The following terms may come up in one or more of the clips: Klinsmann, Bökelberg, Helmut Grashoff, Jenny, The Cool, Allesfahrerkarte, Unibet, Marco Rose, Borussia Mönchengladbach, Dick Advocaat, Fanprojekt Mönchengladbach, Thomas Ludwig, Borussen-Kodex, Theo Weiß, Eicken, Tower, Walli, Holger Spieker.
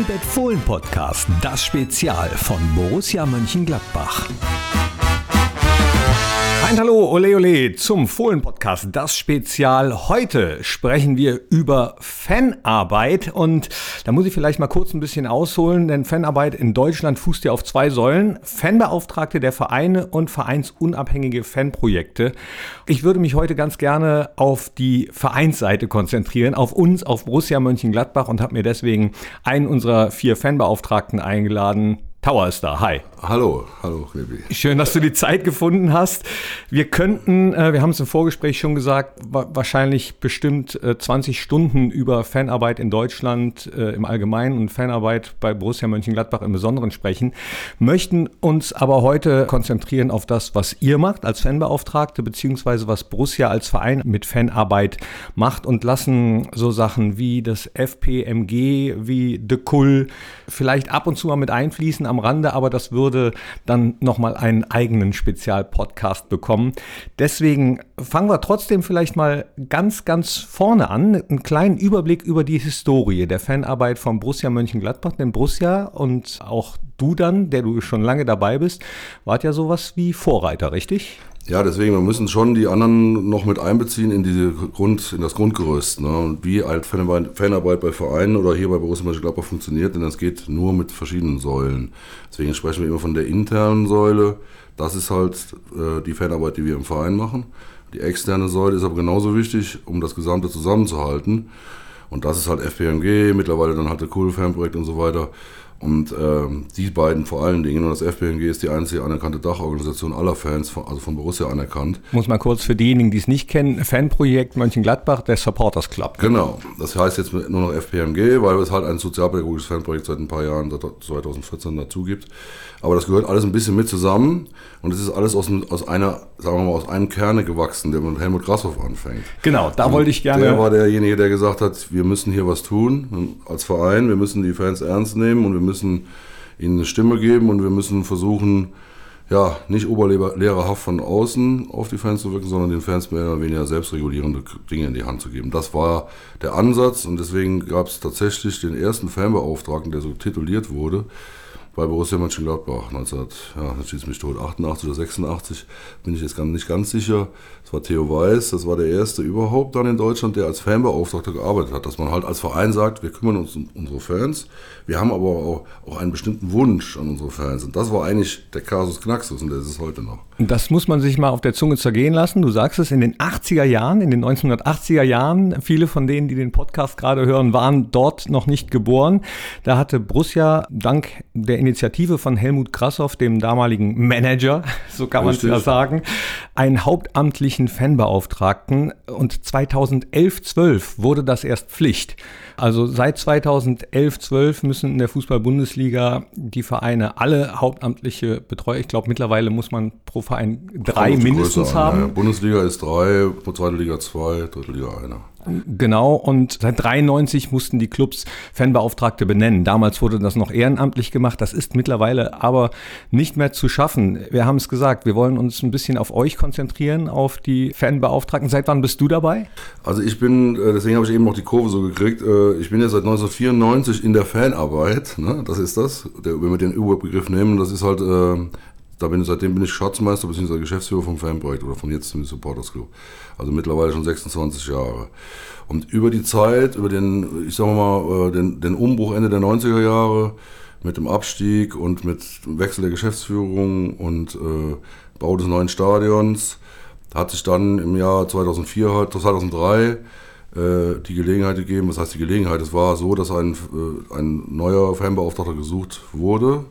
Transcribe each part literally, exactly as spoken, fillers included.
Unibet Fohlen Podcast, das Spezial von Borussia Mönchengladbach. Ein Hallo, ole ole, zum Fohlen Podcast, das Spezial. Heute sprechen wir über Fanarbeit und da muss ich vielleicht mal kurz ein bisschen ausholen, denn Fanarbeit in Deutschland fußt ja auf zwei Säulen: Fanbeauftragte der Vereine und vereinsunabhängige Fanprojekte. Ich würde mich heute ganz gerne auf die Vereinsseite konzentrieren, auf uns, auf Borussia Mönchengladbach, und habe mir deswegen einen unserer vier Fanbeauftragten eingeladen. Tower ist da, hi. Hallo, hallo, Klebi. Schön, dass du die Zeit gefunden hast. Wir könnten, äh, wir haben es im Vorgespräch schon gesagt, wa- wahrscheinlich bestimmt äh, zwanzig Stunden über Fanarbeit in Deutschland äh, im Allgemeinen und Fanarbeit bei Borussia Mönchengladbach im Besonderen sprechen, möchten uns aber heute konzentrieren auf das, was ihr macht als Fanbeauftragte, beziehungsweise was Borussia als Verein mit Fanarbeit macht, und lassen so Sachen wie das F P M G, wie The Cool vielleicht ab und zu mal mit einfließen, am Rande, aber das würde dann nochmal einen eigenen Spezialpodcast bekommen. Deswegen fangen wir trotzdem vielleicht mal ganz, ganz vorne an, einen kleinen Überblick über die Historie der Fanarbeit von Borussia Mönchengladbach, denn Borussia und auch du dann, der du schon lange dabei bist, wart ja sowas wie Vorreiter, richtig? Ja, deswegen, wir müssen schon die anderen noch mit einbeziehen in diese Grund, in das Grundgerüst, ne? Und wie halt Fanarbeit bei Vereinen oder hier bei Borussia Mönchengladbach funktioniert, denn das geht nur mit verschiedenen Säulen. Deswegen sprechen wir immer von der internen Säule. Das ist halt äh, die Fanarbeit, die wir im Verein machen. Die externe Säule ist aber genauso wichtig, um das Gesamte zusammenzuhalten. Und das ist halt F P M G, mittlerweile dann halt The Cool Fanprojekt und so weiter. Und äh, die beiden vor allen Dingen, und das F P M G ist die einzige anerkannte Dachorganisation aller Fans, von, also von Borussia anerkannt. Muss man kurz für diejenigen, die es nicht kennen, Fanprojekt Mönchengladbach, der Supporters Club. Genau, das heißt jetzt nur noch F P M G, weil es halt ein sozialpädagogisches Fanprojekt seit ein paar Jahren, seit zwanzig vierzehn dazu gibt. Aber das gehört alles ein bisschen mit zusammen und es ist alles aus, aus einer, sagen wir mal, aus einem Kerne gewachsen, der mit Helmut Grashoff anfängt. Genau, da und wollte ich gerne... Der war derjenige, der gesagt hat, wir müssen hier was tun als Verein, wir müssen die Fans ernst nehmen und wir müssen Wir müssen ihnen eine Stimme geben und wir müssen versuchen, ja, nicht oberlehrerhaft von außen auf die Fans zu wirken, sondern den Fans mehr oder weniger selbstregulierende Dinge in die Hand zu geben. Das war der Ansatz und deswegen gab es tatsächlich den ersten Fanbeauftragten, der so tituliert wurde, bei Borussia Mönchengladbach. neunzehnhundertachtundachtzig oder sechsundachtzig, bin ich jetzt nicht ganz sicher. Das war Theo Weiß, das war der erste überhaupt dann in Deutschland, der als Fanbeauftragter gearbeitet hat. Dass man halt als Verein sagt, wir kümmern uns um unsere Fans, wir haben aber auch, auch einen bestimmten Wunsch an unsere Fans. Und das war eigentlich der Kasus Knaxus und der ist es heute noch. Und das muss man sich mal auf der Zunge zergehen lassen. Du sagst es, in den achtziger Jahren, in den neunzehnhundertachtziger Jahren, viele von denen, die den Podcast gerade hören, waren dort noch nicht geboren. Da hatte Borussia dank der Initiative von Helmut Grashoff, dem damaligen Manager, so kann man es ja sagen, einen hauptamtlichen Fanbeauftragten, und zweitausendelf zwölf wurde das erst Pflicht. Also seit zweitausendelf zwölf müssen in der Fußball-Bundesliga die Vereine alle hauptamtliche Betreuer, ich glaube mittlerweile muss man pro Verein drei mindestens haben. Ja. Bundesliga ist drei, zweite Liga zwei, dritte Liga einer. Genau, und seit dreiundneunzig mussten die Clubs Fanbeauftragte benennen. Damals wurde das noch ehrenamtlich gemacht, das ist mittlerweile aber nicht mehr zu schaffen. Wir haben es gesagt, wir wollen uns ein bisschen auf euch konzentrieren, auf die Fanbeauftragten. Seit wann bist du dabei? Also ich bin, deswegen habe ich eben noch die Kurve so gekriegt, ich bin jetzt seit neunzehnhundertvierundneunzig in der Fanarbeit, ne? Das ist das, wenn wir den Überbegriff nehmen, das ist halt... Da bin ich, seitdem bin ich Schatzmeister bzw. Geschäftsführer vom Fanprojekt oder von jetzt zum Supporters Club. Also mittlerweile schon sechsundzwanzig Jahre. Und über die Zeit, über den, ich sag mal, den, den Umbruch Ende der neunziger Jahre mit dem Abstieg und mit dem Wechsel der Geschäftsführung und äh, Bau des neuen Stadions, hat sich dann im Jahr zweitausendvier, zweitausenddrei äh, die Gelegenheit gegeben. Was heißt die Gelegenheit? Es war so, dass ein, äh, ein neuer Fanbeauftragter gesucht wurde.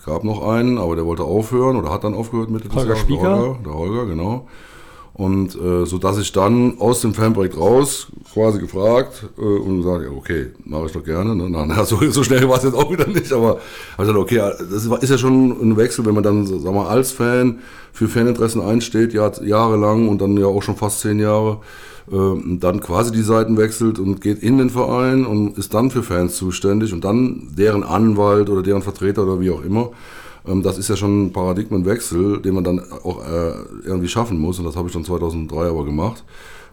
Es gab noch einen, aber der wollte aufhören oder hat dann aufgehört mit dem Holger Spieker. Holger, der Holger, genau. Und äh, so dass ich dann aus dem Fanprojekt raus quasi gefragt äh, und gesagt, ja, okay, mache ich doch gerne. Ne? Na, na, so, so schnell war es jetzt auch wieder nicht, aber ich gesagt, okay, das ist ja schon ein Wechsel, wenn man dann, sagen wir mal, als Fan für Faninteressen einsteht, ja, jahrelang und dann ja auch schon fast zehn Jahre, äh, dann quasi die Seiten wechselt und geht in den Verein und ist dann für Fans zuständig und dann deren Anwalt oder deren Vertreter oder wie auch immer. Das ist ja schon ein Paradigmenwechsel, den man dann auch äh, irgendwie schaffen muss. Und das habe ich dann zweitausenddrei aber gemacht.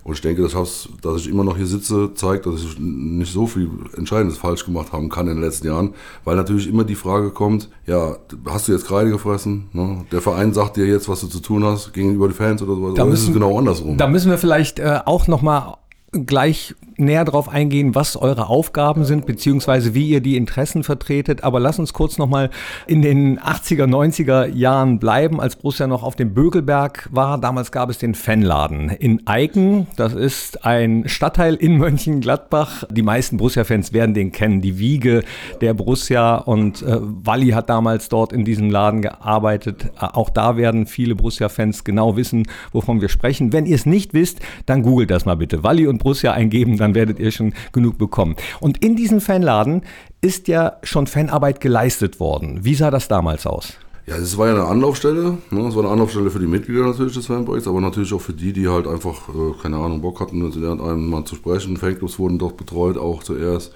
Und ich denke, das heißt, dass ich immer noch hier sitze, zeigt, dass ich nicht so viel Entscheidendes falsch gemacht haben kann in den letzten Jahren. Weil natürlich immer die Frage kommt, ja, hast du jetzt Kreide gefressen? Ne? Der Verein sagt dir jetzt, was du zu tun hast gegenüber den Fans oder so. Da müssen, ist es genau andersrum. Da müssen wir vielleicht äh, auch nochmal gleich näher darauf eingehen, was eure Aufgaben sind, beziehungsweise wie ihr die Interessen vertretet. Aber lass uns kurz nochmal in den achtziger, neunziger Jahren bleiben, als Borussia noch auf dem Bökelberg war. Damals gab es den Fanladen in Eicken. Das ist ein Stadtteil in Mönchengladbach. Die meisten Borussia-Fans werden den kennen. Die Wiege der Borussia, und äh, Walli hat damals dort in diesem Laden gearbeitet. Äh, auch da werden viele Borussia-Fans genau wissen, wovon wir sprechen. Wenn ihr es nicht wisst, dann googelt das mal bitte. Walli und Borussia eingeben, dann werdet ihr schon genug bekommen. Und in diesem Fanladen ist ja schon Fanarbeit geleistet worden. Wie sah das damals aus? Ja, es war ja eine Anlaufstelle. Es ne? war eine Anlaufstelle für die Mitglieder natürlich des Fanprojekts, aber natürlich auch für die, die halt einfach, äh, keine Ahnung, Bock hatten, mit einem mal zu sprechen. Fanclubs wurden dort betreut, auch zuerst.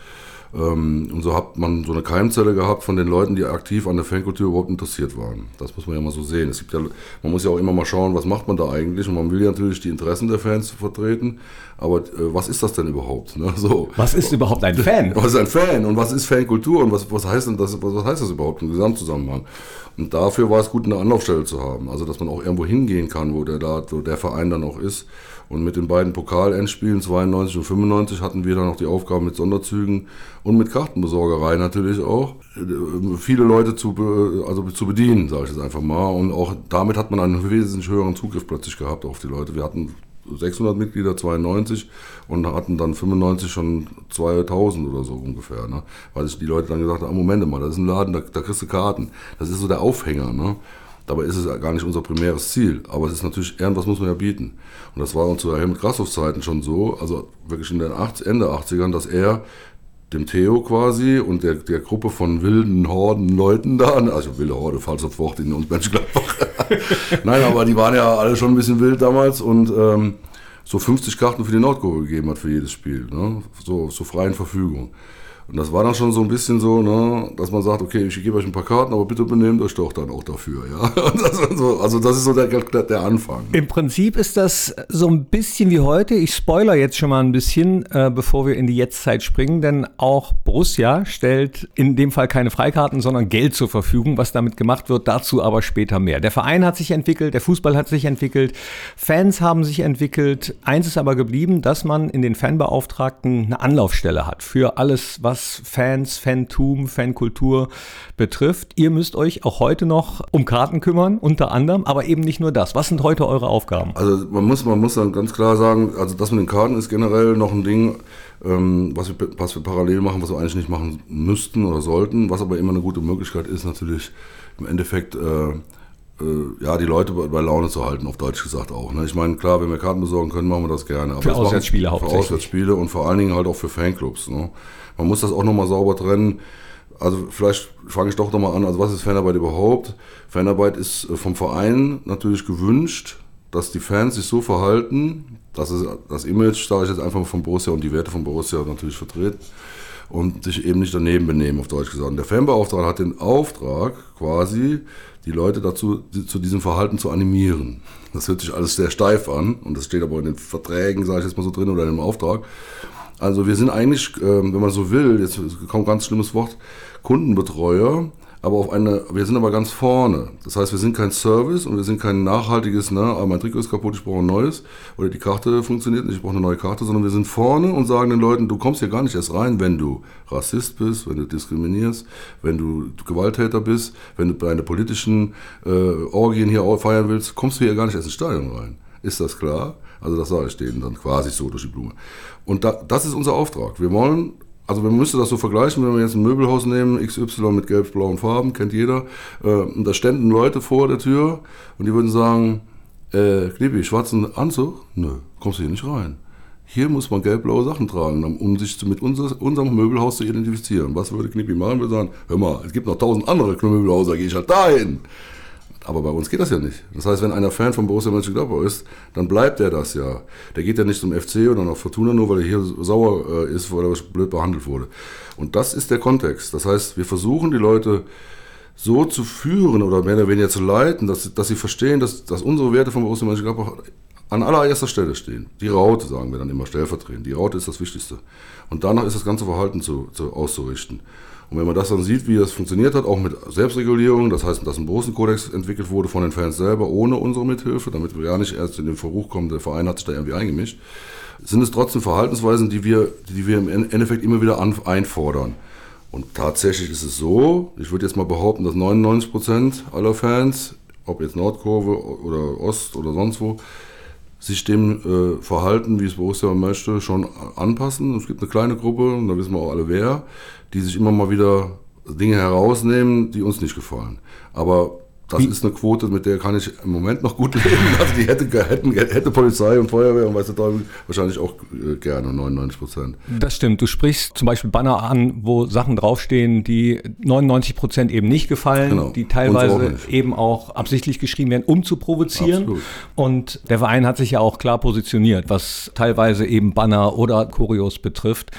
Ähm, und so hat man so eine Keimzelle gehabt von den Leuten, die aktiv an der Fankultur überhaupt interessiert waren. Das muss man ja mal so sehen. Es gibt ja, man muss ja auch immer mal schauen, was macht man da eigentlich. Und man will ja natürlich die Interessen der Fans vertreten. Aber äh, was ist das denn überhaupt? Ne? So. Was ist überhaupt ein Fan? Was ist ein Fan? Und was ist Fankultur? Und was, was heißt denn das, was, was heißt das überhaupt im Gesamtzusammenhang? Und dafür war es gut, eine Anlaufstelle zu haben. Also, dass man auch irgendwo hingehen kann, wo der, da, wo der Verein dann auch ist. Und mit den beiden Pokalendspielen, zweiundneunzig und fünfundneunzig, hatten wir dann noch die Aufgabe mit Sonderzügen und mit Kartenbesorgerei natürlich auch, viele Leute zu, be, also zu bedienen, sage ich jetzt einfach mal. Und auch damit hat man einen wesentlich höheren Zugriff plötzlich gehabt auf die Leute. Wir hatten sechshundert Mitglieder, zweiundneunzig, und hatten dann fünfundneunzig schon zweitausend oder so ungefähr. Ne? Weil sich die Leute dann gesagt haben, ah, Moment mal, das ist ein Laden, da, da kriegst du Karten. Das ist so der Aufhänger. Ne? Dabei ist es gar nicht unser primäres Ziel. Aber es ist natürlich, irgendwas muss man ja bieten. Und das war uns zu Helmut Grashoffs Zeiten schon so, also wirklich in den acht, Ende achtzigern, dass er dem Theo quasi und der, der Gruppe von wilden Horden Leuten da, also wilde Horde, falsches Wort in uns Mönchengladbach. Nein, aber die waren ja alle schon ein bisschen wild damals, und ähm, so fünfzig Karten für die Nordkurve gegeben hat für jedes Spiel, ne? So zur freien Verfügung. Und das war dann schon so ein bisschen so, ne, dass man sagt, okay, ich gebe euch ein paar Karten, aber bitte benehmt euch doch dann auch dafür. Ja? Und das so, also das ist so der, der Anfang. Im Prinzip ist das so ein bisschen wie heute. Ich spoilere jetzt schon mal ein bisschen, äh, bevor wir in die Jetztzeit springen. Denn auch Borussia stellt in dem Fall keine Freikarten, sondern Geld zur Verfügung, was damit gemacht wird. Dazu aber später mehr. Der Verein hat sich entwickelt, der Fußball hat sich entwickelt, Fans haben sich entwickelt. Eins ist aber geblieben, dass man in den Fanbeauftragten eine Anlaufstelle hat für alles, was Fans, Fantum, Fankultur betrifft. Ihr müsst euch auch heute noch um Karten kümmern, unter anderem, aber eben nicht nur das. Was sind heute eure Aufgaben? Also man muss, man muss dann ganz klar sagen, also das mit den Karten ist generell noch ein Ding, ähm, was, wir, was wir parallel machen, was wir eigentlich nicht machen müssten oder sollten, was aber immer eine gute Möglichkeit ist, natürlich im Endeffekt äh, ja, die Leute bei Laune zu halten, auf Deutsch gesagt auch. Ne? Ich meine, klar, wenn wir Karten besorgen können, machen wir das gerne. Aber für Auswärtsspiele machen, hauptsächlich. Für Auswärtsspiele und vor allen Dingen halt auch für Fanclubs. Ne? Man muss das auch nochmal sauber trennen. Also vielleicht fange ich doch nochmal an, also was ist Fanarbeit überhaupt? Fanarbeit ist vom Verein natürlich gewünscht, dass die Fans sich so verhalten, dass es, das Image, sage ich jetzt einfach mal, von Borussia und die Werte von Borussia natürlich vertreten. Und sich eben nicht daneben benehmen, auf Deutsch gesagt. Und der Fanbeauftragte hat den Auftrag, quasi die Leute dazu, die, zu diesem Verhalten zu animieren. Das hört sich alles sehr steif an, und das steht aber in den Verträgen, sage ich jetzt mal so, drin, oder in dem Auftrag. Also wir sind eigentlich, äh, wenn man so will, jetzt kommt ein ganz schlimmes Wort, Kundenbetreuer, aber auf eine, wir sind aber ganz vorne. Das heißt, wir sind kein Service und wir sind kein nachhaltiges, ne, ah, mein Trikot ist kaputt, ich brauche ein neues, oder die Karte funktioniert nicht, ich brauche eine neue Karte, sondern wir sind vorne und sagen den Leuten, du kommst hier gar nicht erst rein, wenn du Rassist bist, wenn du diskriminierst, wenn du Gewalttäter bist, wenn du deine politischen äh, Orgien hier feiern willst, kommst du hier gar nicht erst ins Stadion rein. Ist das klar? Also das sage ich denen dann quasi so durch die Blume. Und da, das ist unser Auftrag. Wir wollen... Also man müsste das so vergleichen, wenn wir jetzt ein Möbelhaus nehmen, X Y mit gelb-blauen Farben, kennt jeder. Äh, und da ständen Leute vor der Tür und die würden sagen, äh, Knippi, schwarzen Anzug? Nö, kommst du hier nicht rein. Hier muss man gelb-blaue Sachen tragen, um sich mit unser, unserem Möbelhaus zu identifizieren. Was würde Knippi machen? Würde sagen, hör mal, es gibt noch tausend andere Möbelhäuser, gehe ich halt dahin. Aber bei uns geht das ja nicht. Das heißt, wenn einer Fan von Borussia Mönchengladbach ist, dann bleibt der das ja. Der geht ja nicht zum F C oder nach Fortuna nur, weil er hier sauer äh, ist, weil er blöd behandelt wurde. Und das ist der Kontext. Das heißt, wir versuchen die Leute so zu führen oder mehr oder weniger zu leiten, dass, dass sie verstehen, dass, dass unsere Werte von Borussia Mönchengladbach an allererster Stelle stehen. Die Raute, sagen wir dann immer stellvertretend. Die Raute ist das Wichtigste. Und danach ist das ganze Verhalten zu, zu, auszurichten. Und wenn man das dann sieht, wie das funktioniert hat, auch mit Selbstregulierung, das heißt, dass ein Borussen-Kodex entwickelt wurde von den Fans selber, ohne unsere Mithilfe, damit wir gar nicht erst in den Verruch kommen, der Verein hat sich da irgendwie eingemischt, sind es trotzdem Verhaltensweisen, die wir, die wir im Endeffekt immer wieder an, einfordern. Und tatsächlich ist es so, ich würde jetzt mal behaupten, dass neunundneunzig Prozent aller Fans, ob jetzt Nordkurve oder Ost oder sonst wo, sich dem äh, Verhalten, wie es Borussia möchte, schon anpassen. Es gibt eine kleine Gruppe, und da wissen wir auch alle wer, die sich immer mal wieder Dinge herausnehmen, die uns nicht gefallen. Aber das wie? Ist eine Quote, mit der kann ich im Moment noch gut leben. Also die hätte, hätten, hätte Polizei und Feuerwehr und weiß der Teufel wahrscheinlich auch äh, gerne, neunundneunzig Prozent. Das stimmt. Du sprichst zum Beispiel Banner an, wo Sachen draufstehen, die neunundneunzig Prozent eben nicht gefallen, genau. Die teilweise auch eben auch absichtlich geschrieben werden, um zu provozieren. Absolut. Und der Verein hat sich ja auch klar positioniert, was teilweise eben Banner oder Choreos betrifft.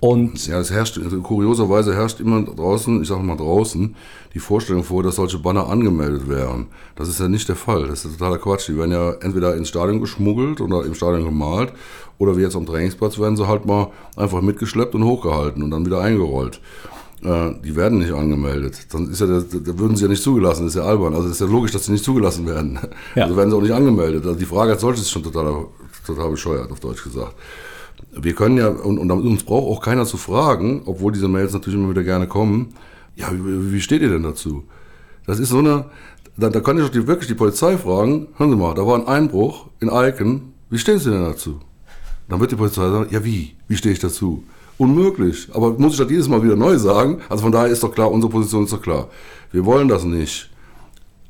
Und ja, es herrscht, also kurioserweise herrscht immer draußen, ich sage mal draußen, die Vorstellung vor, dass solche Banner angemeldet wären. Das ist ja nicht der Fall. Das ist totaler Quatsch. Die werden ja entweder ins Stadion geschmuggelt oder im Stadion gemalt oder wie jetzt am Trainingsplatz werden sie halt mal einfach mitgeschleppt und hochgehalten und dann wieder eingerollt. Äh, die werden nicht angemeldet. Dann ist ja der, der würden sie ja nicht zugelassen. Das ist ja albern. Also ist ja logisch, dass sie nicht zugelassen werden. Ja. Also werden sie auch nicht angemeldet. Also die Frage als solches ist schon total, total bescheuert, auf Deutsch gesagt. Wir können ja, und, und uns braucht auch keiner zu fragen, obwohl diese Mails natürlich immer wieder gerne kommen, ja, wie, wie steht ihr denn dazu? Das ist so eine, da, da kann ich doch wirklich die Polizei fragen, hören Sie mal, da war ein Einbruch in Eicken, wie stehen Sie denn dazu? Dann wird die Polizei sagen, ja wie, wie stehe ich dazu? Unmöglich, aber muss ich das jedes Mal wieder neu sagen? Also von daher ist doch klar, unsere Position ist doch klar. Wir wollen das nicht.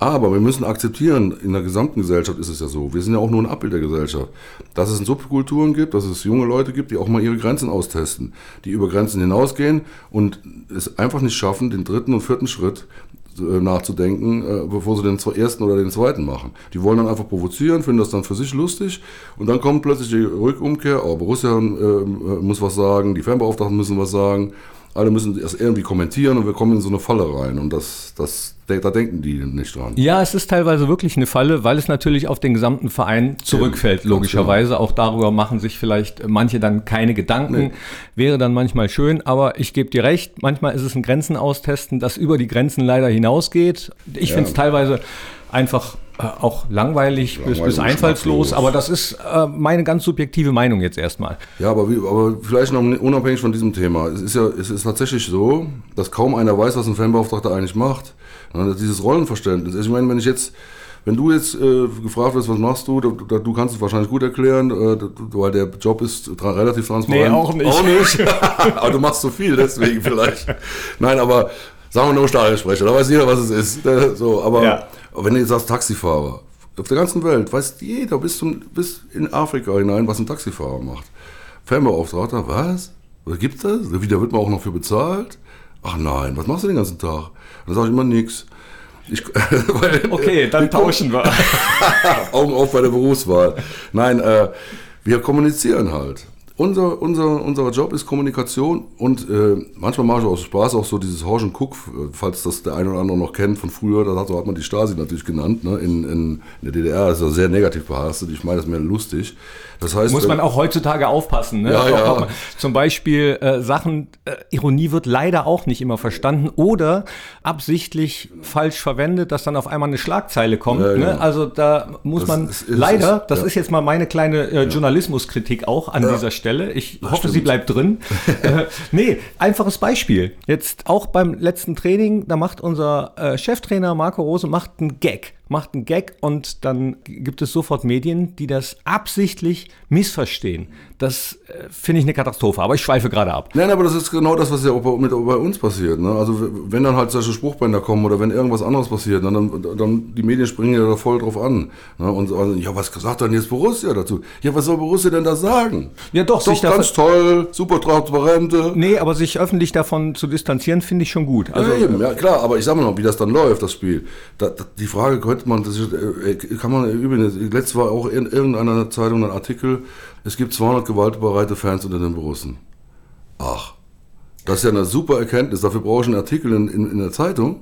Aber wir müssen akzeptieren, in der gesamten Gesellschaft ist es ja so, wir sind ja auch nur ein Abbild der Gesellschaft, dass es Subkulturen gibt, dass es junge Leute gibt, die auch mal ihre Grenzen austesten, die über Grenzen hinausgehen und es einfach nicht schaffen, den dritten und vierten Schritt nachzudenken, bevor sie den ersten oder den zweiten machen. Die wollen dann einfach provozieren, finden das dann für sich lustig und dann kommt plötzlich die Rückumkehr, oh, Borussia äh, muss was sagen, die Fanbeauftragten müssen was sagen, alle müssen das irgendwie kommentieren und wir kommen in so eine Falle rein und das, das, da denken die nicht dran. Ja, es ist teilweise wirklich eine Falle, weil es natürlich auf den gesamten Verein zurückfällt, ja, logischerweise. Genau. Auch darüber machen sich vielleicht manche dann keine Gedanken. Nee. Wäre dann manchmal schön, aber ich gebe dir recht, manchmal ist es ein Grenzen austesten, das über die Grenzen leider hinausgeht. Ich ja. finde es teilweise einfach äh, auch langweilig, langweilig bis, bis einfallslos, aber das ist äh, meine ganz subjektive Meinung jetzt erstmal. Ja, aber, wie, aber vielleicht noch unabhängig von diesem Thema. Es ist ja, es ist tatsächlich so, dass kaum einer weiß, was ein Fanbeauftragter eigentlich macht. Ja, dieses Rollenverständnis. Ich meine, wenn ich jetzt, wenn du jetzt äh, gefragt wirst, was machst du, du, du kannst es wahrscheinlich gut erklären, äh, weil der Job ist tra- relativ transparent. Nee, auch nicht. Auch nicht. Aber du machst so viel, deswegen vielleicht. Nein, aber sagen wir nur Stadionsprecher, da weiß jeder, was es ist. So, aber ja. Wenn du jetzt sagst Taxifahrer, auf der ganzen Welt weiß jeder bis, zum, bis in Afrika hinein, was ein Taxifahrer macht. Fanbeauftragter, was? Was gibt's das? Da wird man auch noch für bezahlt? Ach nein, was machst du den ganzen Tag? Dann sage ich immer nichts. Okay, dann tauschen wir. Augen auf bei der Berufswahl. Nein, äh, wir kommunizieren halt. Unser, unser, unser Job ist Kommunikation und äh, manchmal mache ich aus Spaß auch so dieses Horsch und Kuck, falls das der eine oder andere noch kennt von früher, da hat, hat man die Stasi natürlich genannt, ne? in, in der D D R ist ja sehr negativ behaftet, ich meine das ist mehr lustig. Das heißt, muss man auch heutzutage aufpassen. Ne? Ja, ja. Zum Beispiel äh, Sachen, äh, Ironie wird leider auch nicht immer verstanden oder absichtlich falsch verwendet, dass dann auf einmal eine Schlagzeile kommt. Ja, ja. Ne? Also da muss das man ist, leider, ist, das ja. ist jetzt mal meine kleine äh, ja. Journalismuskritik auch an ja. dieser Stelle. Ich hoffe, Stimmt. sie bleibt drin. äh, nee, einfaches Beispiel. Jetzt auch beim letzten Training, da macht unser äh, Cheftrainer Marco Rose macht einen Gag. Macht einen Gag und dann gibt es sofort Medien, die das absichtlich missverstehen. Das äh, finde ich eine Katastrophe, aber ich schweife gerade ab. Nein, aber das ist genau das, was ja auch bei, mit, bei uns passiert. Ne? Also wenn dann halt solche Spruchbänder kommen oder wenn irgendwas anderes passiert, dann, dann, dann die Medien springen ja da voll drauf an. Ne? Und also, ja, was sagt dann jetzt Borussia dazu? Ja, was soll Borussia denn da sagen? Ja doch, doch sich ganz toll, super transparente. Nee, aber sich öffentlich davon zu distanzieren, finde ich schon gut. Also, ja, eben, ja klar, aber ich sag mal noch, wie das dann läuft, das Spiel. Da, da, die Frage könnte man, das ist, kann man übrigens, letztes war auch in irgendeiner Zeitung ein Artikel, es gibt zweihundert gewaltbereite Fans unter den Borussen. Ach, das ist ja eine super Erkenntnis, dafür brauche ich einen Artikel in, in, in der Zeitung.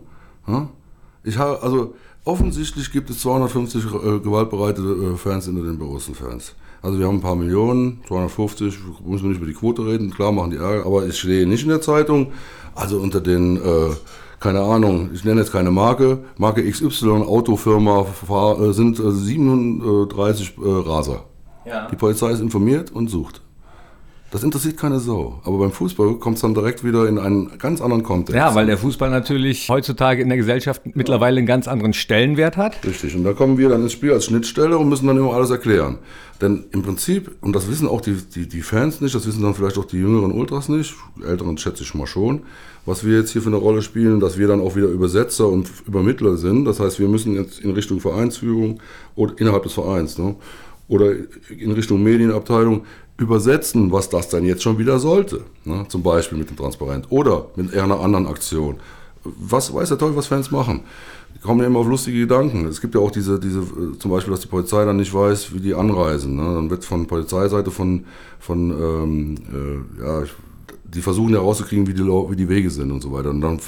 Ich habe, also, Offensichtlich gibt es zweihundertfünfzig äh, gewaltbereite äh, Fans unter den Borussen-Fans. Also wir haben ein paar Millionen, zweihundertfünfzig, müssen wir nicht über die Quote reden, klar machen die Ärger, aber ich stehe nicht in der Zeitung, also unter den, äh, keine Ahnung, ich nenne jetzt keine Marke, Marke X Y, Autofirma, fahr, sind äh, siebenunddreißig äh, Raser. Ja. Die Polizei ist informiert und sucht. Das interessiert keine Sau. Aber beim Fußball kommt es dann direkt wieder in einen ganz anderen Kontext. Ja, weil der Fußball natürlich heutzutage in der Gesellschaft mittlerweile einen ganz anderen Stellenwert hat. Richtig. Und da kommen wir dann ins Spiel als Schnittstelle und müssen dann immer alles erklären. Denn im Prinzip, und das wissen auch die, die, die Fans nicht, das wissen dann vielleicht auch die jüngeren Ultras nicht, Älteren schätze ich mal schon, was wir jetzt hier für eine Rolle spielen, dass wir dann auch wieder Übersetzer und Übermittler sind. Das heißt, wir müssen jetzt in Richtung Vereinsführung oder innerhalb des Vereins, ne, oder in Richtung Medienabteilung übersetzen, was das dann jetzt schon wieder sollte. Ne? Zum Beispiel mit dem Transparent oder mit einer anderen Aktion. Was weiß der Teufel, was Fans machen? Die kommen ja immer auf lustige Gedanken. Es gibt ja auch diese, diese zum Beispiel, dass die Polizei dann nicht weiß, wie die anreisen. Ne? Dann wird von Polizeiseite von, von ähm, äh, ja, die versuchen ja rauszukriegen, wie die, wie die Wege sind und so weiter. Und dann,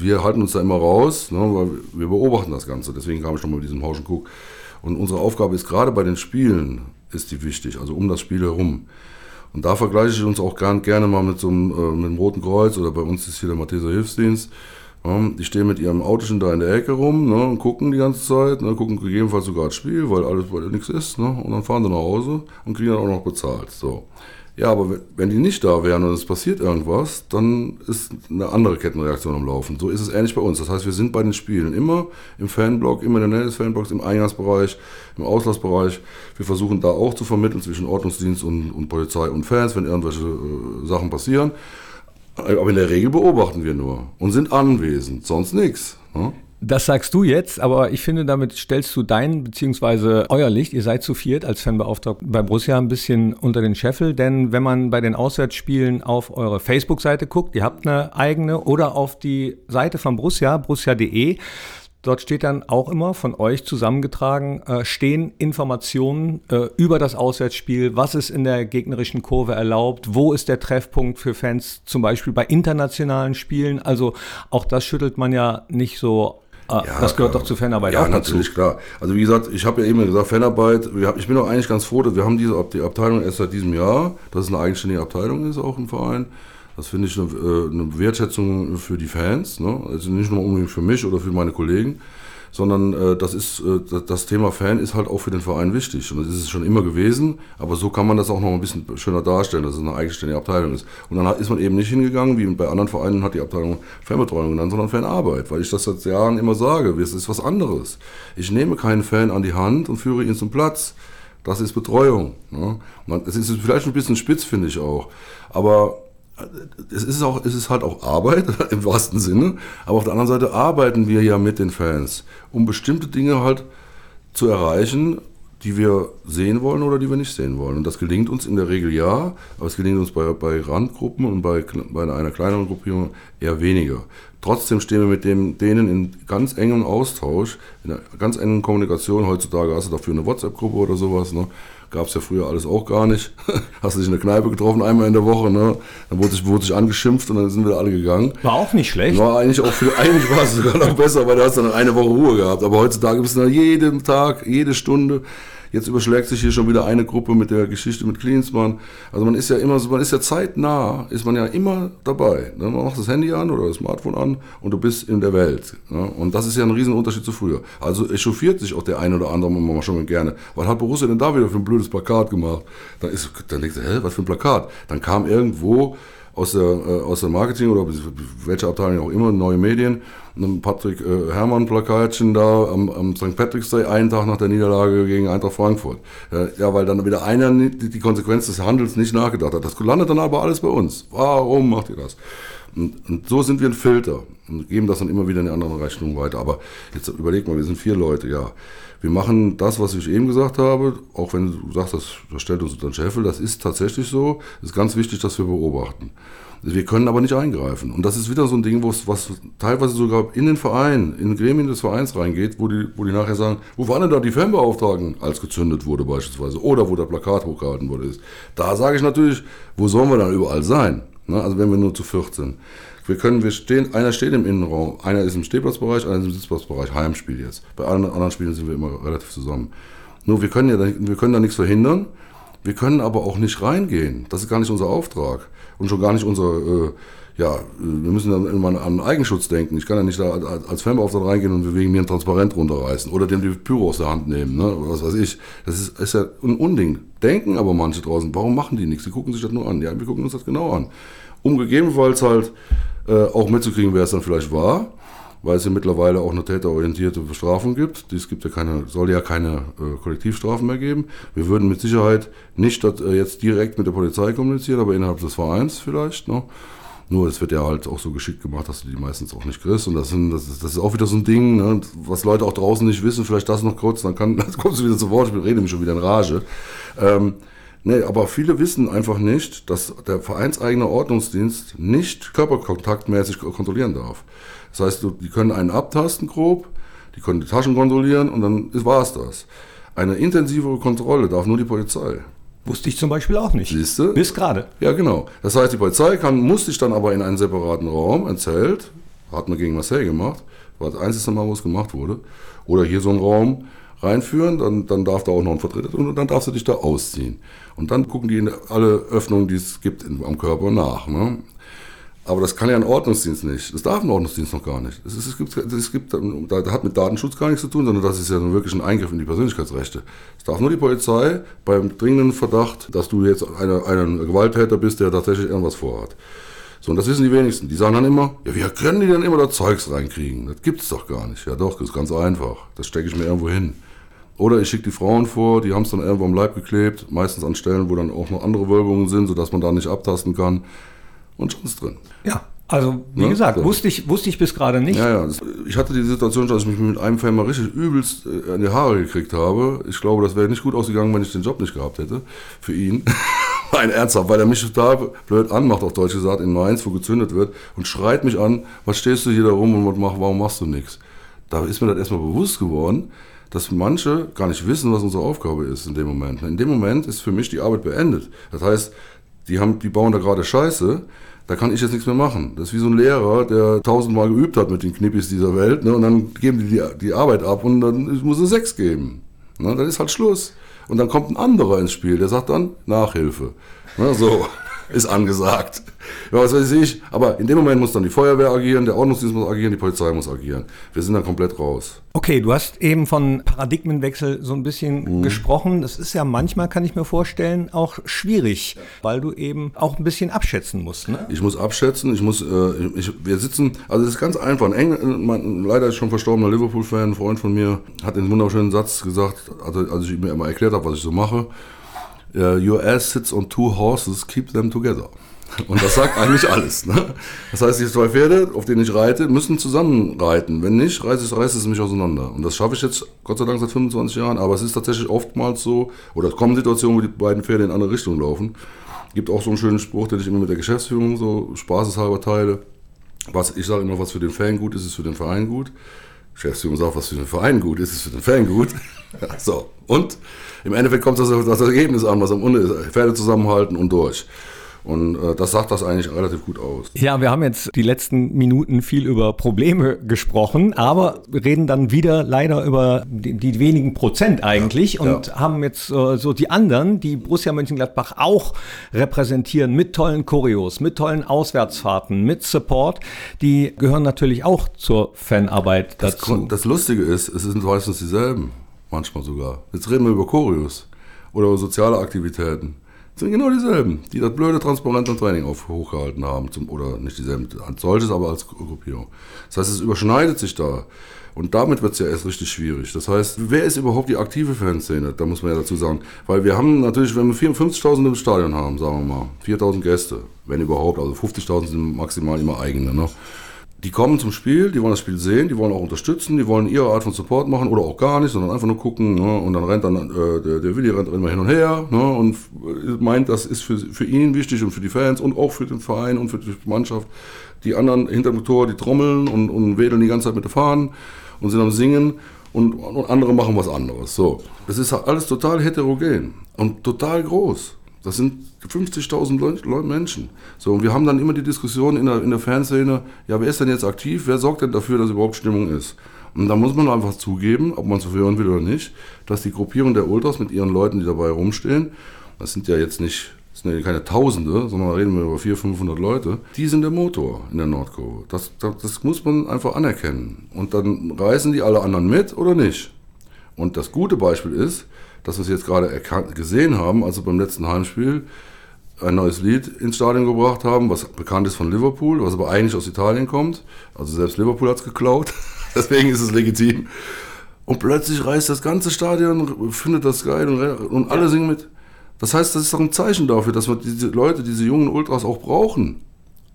wir halten uns da immer raus, ne? Weil wir beobachten das Ganze. Deswegen kam ich schon mal mit diesem Horsch und Guck. Und unsere Aufgabe ist gerade bei den Spielen, ist die wichtig, also um das Spiel herum. Und da vergleiche ich uns auch gern, gerne mal mit so einem, äh, mit dem Roten Kreuz oder bei uns ist hier der Malteser Hilfsdienst. Ja, die stehen mit ihrem Autochen da in der Ecke rum, ne, und gucken die ganze Zeit, ne, gucken gegebenenfalls sogar das Spiel, weil alles, weil nichts ist, ne, und dann fahren sie nach Hause und kriegen dann auch noch bezahlt. So. Ja, aber wenn, wenn die nicht da wären und es passiert irgendwas, dann ist eine andere Kettenreaktion am Laufen. So ist es ähnlich bei uns. Das heißt, wir sind bei den Spielen immer im Fanblock, immer in der Nähe des Fanblocks, im Eingangsbereich, im Auslassbereich. Wir versuchen da auch zu vermitteln zwischen Ordnungsdienst und, und Polizei und Fans, wenn irgendwelche äh, Sachen passieren. Aber in der Regel beobachten wir nur und sind anwesend, sonst nichts. Ne? Das sagst du jetzt, aber ich finde, damit stellst du dein bzw. euer Licht, ihr seid zu viert als Fanbeauftragten bei Borussia ein bisschen unter den Scheffel, denn wenn man bei den Auswärtsspielen auf eure Facebook-Seite guckt, ihr habt eine eigene, oder auf die Seite von Borussia, borussia punkt de, dort steht dann auch immer von euch zusammengetragen, äh, stehen Informationen äh, über das Auswärtsspiel, was ist in der gegnerischen Kurve erlaubt, wo ist der Treffpunkt für Fans, zum Beispiel bei internationalen Spielen, also auch das schüttelt man ja nicht so. Ah, ja, das gehört doch zur Fanarbeit ja, auch dazu. Ja, natürlich, klar. Also wie gesagt, ich habe ja eben gesagt, Fanarbeit, ich bin auch eigentlich ganz froh, dass wir haben diese die Abteilung erst seit diesem Jahr, dass es eine eigenständige Abteilung ist, auch im Verein. Das finde ich eine, eine Wertschätzung für die Fans, ne? Also nicht nur unbedingt für mich oder für meine Kollegen, sondern das, ist, das Thema Fan ist halt auch für den Verein wichtig. Und das ist es schon immer gewesen, aber so kann man das auch noch ein bisschen schöner darstellen, dass es eine eigenständige Abteilung ist. Und dann ist man eben nicht hingegangen, wie bei anderen Vereinen hat die Abteilung Fanbetreuung genannt, sondern Fanarbeit, weil ich das seit Jahren immer sage, es ist was anderes. Ich nehme keinen Fan an die Hand und führe ihn zum Platz. Das ist Betreuung. Ne? Das ist vielleicht ein bisschen spitz, finde ich auch, aber... Es ist, auch, es ist halt auch Arbeit, im wahrsten Sinne, aber auf der anderen Seite arbeiten wir ja mit den Fans, um bestimmte Dinge halt zu erreichen, die wir sehen wollen oder die wir nicht sehen wollen. Und das gelingt uns in der Regel ja, aber es gelingt uns bei, bei Randgruppen und bei, bei einer kleineren Gruppierung eher weniger. Trotzdem stehen wir mit dem, denen in ganz engem Austausch, in einer ganz engen Kommunikation. Heutzutage hast du dafür eine WhatsApp-Gruppe oder sowas, ne? Gab es ja früher alles auch gar nicht. Hast du dich in der Kneipe getroffen, einmal in der Woche, ne? Dann wurde sich, wurde sich angeschimpft und dann sind wir alle gegangen. War auch nicht schlecht. War eigentlich auch für, eigentlich war es sogar noch besser, weil du hast dann eine Woche Ruhe gehabt. Aber heutzutage bist du dann jeden Tag, jede Stunde. Jetzt überschlägt sich hier schon wieder eine Gruppe mit der Geschichte mit Klinsmann. Also man ist ja immer, man ist ja zeitnah, ist man ja immer dabei. Man macht das Handy an oder das Smartphone an und du bist in der Welt. Und das ist ja ein Riesenunterschied zu früher. Also echauffiert sich auch der eine oder andere mal schon gerne. Was hat Borussia denn da wieder für ein blödes Plakat gemacht? Dann, ist, dann denkst du, hä, was für ein Plakat? Dann kam irgendwo aus der, aus der Marketing oder welcher Abteilung auch immer, neue Medien, ein Patrick äh, Herrmann-Plakatchen da am, am Sankt Patrick's Day, einen Tag nach der Niederlage gegen Eintracht Frankfurt. Äh, ja, weil dann wieder einer die, die Konsequenz des Handels nicht nachgedacht hat. Das landet dann aber alles bei uns. Warum macht ihr das? Und, und so sind wir ein Filter und geben das dann immer wieder in die anderen Rechnungen weiter. Aber jetzt überleg mal, wir sind vier Leute, ja. Wir machen das, was ich eben gesagt habe, auch wenn du sagst, das, das stellt uns unter den Scheffel, das ist tatsächlich so. Es ist ganz wichtig, dass wir beobachten. Wir können aber nicht eingreifen. Und das ist wieder so ein Ding, was teilweise sogar in den Verein, in Gremien des Vereins reingeht, wo die, wo die nachher sagen, wo waren denn da die Fanbeauftragten, als gezündet wurde beispielsweise, oder wo der Plakat hochgehalten wurde. Da sage ich natürlich, wo sollen wir dann überall sein? Ne? Also wenn wir nur zu viert sind. Wir können, wir stehen, einer steht im Innenraum, einer ist im Stehplatzbereich, einer ist im Sitzplatzbereich, Heimspiel jetzt. Bei allen anderen Spielen sind wir immer relativ zusammen. Nur wir können ja, wir können da nichts verhindern, wir können aber auch nicht reingehen. Das ist gar nicht unser Auftrag und schon gar nicht unser, äh, ja, wir müssen dann immer an Eigenschutz denken. Ich kann ja nicht da als Fanbeauftragter reingehen und wegen mir ein Transparent runterreißen oder dem die Pyro aus der Hand nehmen, ne? Was weiß ich. Das ist, ist ja ein Unding. Denken aber manche draußen, warum machen die nichts? Die gucken sich das nur an. Ja, wir gucken uns das genau an. Um gegebenenfalls halt äh, auch mitzukriegen, wer es dann vielleicht war, weil es ja mittlerweile auch eine täterorientierte Bestrafung gibt. Es gibt ja keine, soll ja keine äh, Kollektivstrafen mehr geben. Wir würden mit Sicherheit nicht das, äh, jetzt direkt mit der Polizei kommunizieren, aber innerhalb des Vereins vielleicht, ne? Nur es wird ja halt auch so geschickt gemacht, dass du die meistens auch nicht kriegst. Und das, sind, das, ist, das ist auch wieder so ein Ding, ne? Was Leute auch draußen nicht wissen, vielleicht das noch kurz, dann, kann, dann kommst du wieder zu Wort, ich rede mich schon wieder in Rage. Ähm, Nee, aber viele wissen einfach nicht, dass der vereinseigene Ordnungsdienst nicht körperkontaktmäßig kontrollieren darf. Das heißt, die können einen abtasten grob, die können die Taschen kontrollieren und dann war es das. Eine intensivere Kontrolle darf nur die Polizei. Wusste ich zum Beispiel auch nicht. Siehste? Bis gerade. Ja, genau. Das heißt, die Polizei kann, muss sich dann aber in einen separaten Raum, ein Zelt, hat man gegen Marseille gemacht, war das einzige Mal, wo es gemacht wurde, oder hier so ein Raum, reinführen, dann, dann darf da auch noch ein Vertreter tun und dann darfst du dich da ausziehen. Und dann gucken die in alle Öffnungen, die es gibt in, am Körper nach. Ne? Aber das kann ja ein Ordnungsdienst nicht. Das darf ein Ordnungsdienst noch gar nicht. Es, ist, es gibt, es gibt, da hat mit Datenschutz gar nichts zu tun, sondern das ist ja wirklich ein Eingriff in die Persönlichkeitsrechte. Es darf nur die Polizei beim dringenden Verdacht, dass du jetzt eine, ein Gewalttäter bist, der tatsächlich irgendwas vorhat. So, und das wissen die wenigsten. Die sagen dann immer, ja, wie können die denn immer da Zeugs reinkriegen? Das gibt's doch gar nicht. Ja doch, das ist ganz einfach. Das stecke ich mir irgendwo hin. Oder ich schicke die Frauen vor, die haben es dann irgendwo am Leib geklebt, meistens an Stellen, wo dann auch noch andere Wölbungen sind, sodass man da nicht abtasten kann. Und schon ist drin. Ja, also wie ne? gesagt, so. wusste, ich, wusste ich bis gerade nicht. Ja, ja. Ich hatte die Situation, dass ich mich mit einem Fan mal richtig übelst an die Haare gekriegt habe. Ich glaube, das wäre nicht gut ausgegangen, wenn ich den Job nicht gehabt hätte. Für ihn. Nein, ernsthaft, weil er mich total blöd anmacht, auf Deutsch gesagt, in Mainz, wo gezündet wird und schreit mich an, was stehst du hier da rum und was mach, warum machst du nichts? Da ist mir das erstmal bewusst geworden, dass manche gar nicht wissen, was unsere Aufgabe ist in dem Moment. In dem Moment ist für mich die Arbeit beendet. Das heißt, die, haben, die bauen da gerade Scheiße, da kann ich jetzt nichts mehr machen. Das ist wie so ein Lehrer, der tausendmal geübt hat mit den Knippis dieser Welt, ne, und dann geben die, die die Arbeit ab und dann muss es sechs geben. Ne, dann ist halt Schluss. Und dann kommt ein anderer ins Spiel, der sagt dann Nachhilfe. Ne, so, ist angesagt. Ja, was weiß ich. Aber in dem Moment muss dann die Feuerwehr agieren, der Ordnungsdienst muss agieren, die Polizei muss agieren. Wir sind dann komplett raus. Okay, du hast eben von Paradigmenwechsel so ein bisschen mhm. gesprochen. Das ist ja manchmal, kann ich mir vorstellen, auch schwierig, ja. weil du eben auch ein bisschen abschätzen musst. Ne? Ich muss abschätzen, ich muss, äh, ich, wir sitzen, also es ist ganz einfach. Ein Engl, mein, leider ist schon verstorbener Liverpool-Fan, ein Freund von mir, hat den wunderschönen Satz gesagt, also, als ich mir immer erklärt habe, was ich so mache. Your ass sits on two horses, keep them together. Und das sagt eigentlich alles. Ne? Das heißt, die zwei Pferde, auf denen ich reite, müssen zusammen reiten. Wenn nicht, reißt es, reißt es mich auseinander. Und das schaffe ich jetzt, Gott sei Dank, seit fünfundzwanzig Jahren. Aber es ist tatsächlich oftmals so, oder es kommen Situationen, wo die beiden Pferde in andere Richtungen laufen. Es gibt auch so einen schönen Spruch, den ich immer mit der Geschäftsführung so spaßeshalber teile. Was, ich sage immer, was für den Fan gut ist, ist für den Verein gut. Geschäftsführung sagt, was für den Verein gut ist, ist für den Fan gut. Ja, so. Und im Endeffekt kommt das, das Ergebnis an, was am Ende ist. Pferde zusammenhalten und durch. Und äh, das sagt das eigentlich relativ gut aus. Ja, wir haben jetzt die letzten Minuten viel über Probleme gesprochen, aber reden dann wieder leider über die, die wenigen Prozent eigentlich ja, und ja. haben jetzt äh, so die anderen, die Borussia Mönchengladbach auch repräsentieren mit tollen Choreos, mit tollen Auswärtsfahrten, mit Support, die gehören natürlich auch zur Fanarbeit dazu. Das, das Lustige ist, es sind meistens dieselben, manchmal sogar. Jetzt reden wir über Choreos oder über soziale Aktivitäten. Sind genau dieselben, die das blöde transparente Training auf, hochgehalten haben. Zum, oder nicht dieselben als solches, aber als Gruppierung. Das heißt, es überschneidet sich da. Und damit wird es ja erst richtig schwierig. Das heißt, wer ist überhaupt die aktive Fanszene? Da muss man ja dazu sagen. Weil wir haben natürlich, wenn wir vierundfünfzigtausend im Stadion haben, sagen wir mal, viertausend Gäste, wenn überhaupt, also fünfzigtausend sind maximal immer eigene. Ne? Die kommen zum Spiel, die wollen das Spiel sehen, die wollen auch unterstützen, die wollen ihre Art von Support machen oder auch gar nicht, sondern einfach nur gucken. Ne? Und dann rennt dann, äh, der, der Willi rennt immer hin und her, ne? Und meint, das ist für, für ihn wichtig und für die Fans und auch für den Verein und für die Mannschaft. Die anderen hinterm Tor, die trommeln und, und wedeln die ganze Zeit mit der Fahnen und sind am Singen und, und andere machen was anderes. So, das ist alles total heterogen und total groß. Das sind fünfzigtausend Menschen. So, und wir haben dann immer die Diskussion in der, in der Fanszene, ja, wer ist denn jetzt aktiv, wer sorgt denn dafür, dass überhaupt Stimmung ist? Und da muss man einfach zugeben, ob man es hören will oder nicht, dass die Gruppierung der Ultras mit ihren Leuten, die dabei rumstehen, das sind ja jetzt nicht, das sind ja keine Tausende, sondern da reden wir über vierhundert, fünfhundert Leute, die sind der Motor in der Nordkurve. Das, das, das muss man einfach anerkennen. Und dann reißen die alle anderen mit oder nicht? Und das gute Beispiel ist, dass wir es jetzt gerade erkannt, gesehen haben, als wir beim letzten Heimspiel ein neues Lied ins Stadion gebracht haben, was bekannt ist von Liverpool, was aber eigentlich aus Italien kommt. Also selbst Liverpool hat es geklaut, deswegen ist es legitim. Und plötzlich reißt das ganze Stadion, findet das geil und, und alle singen mit. Das heißt, das ist doch ein Zeichen dafür, dass wir diese Leute, diese jungen Ultras auch brauchen.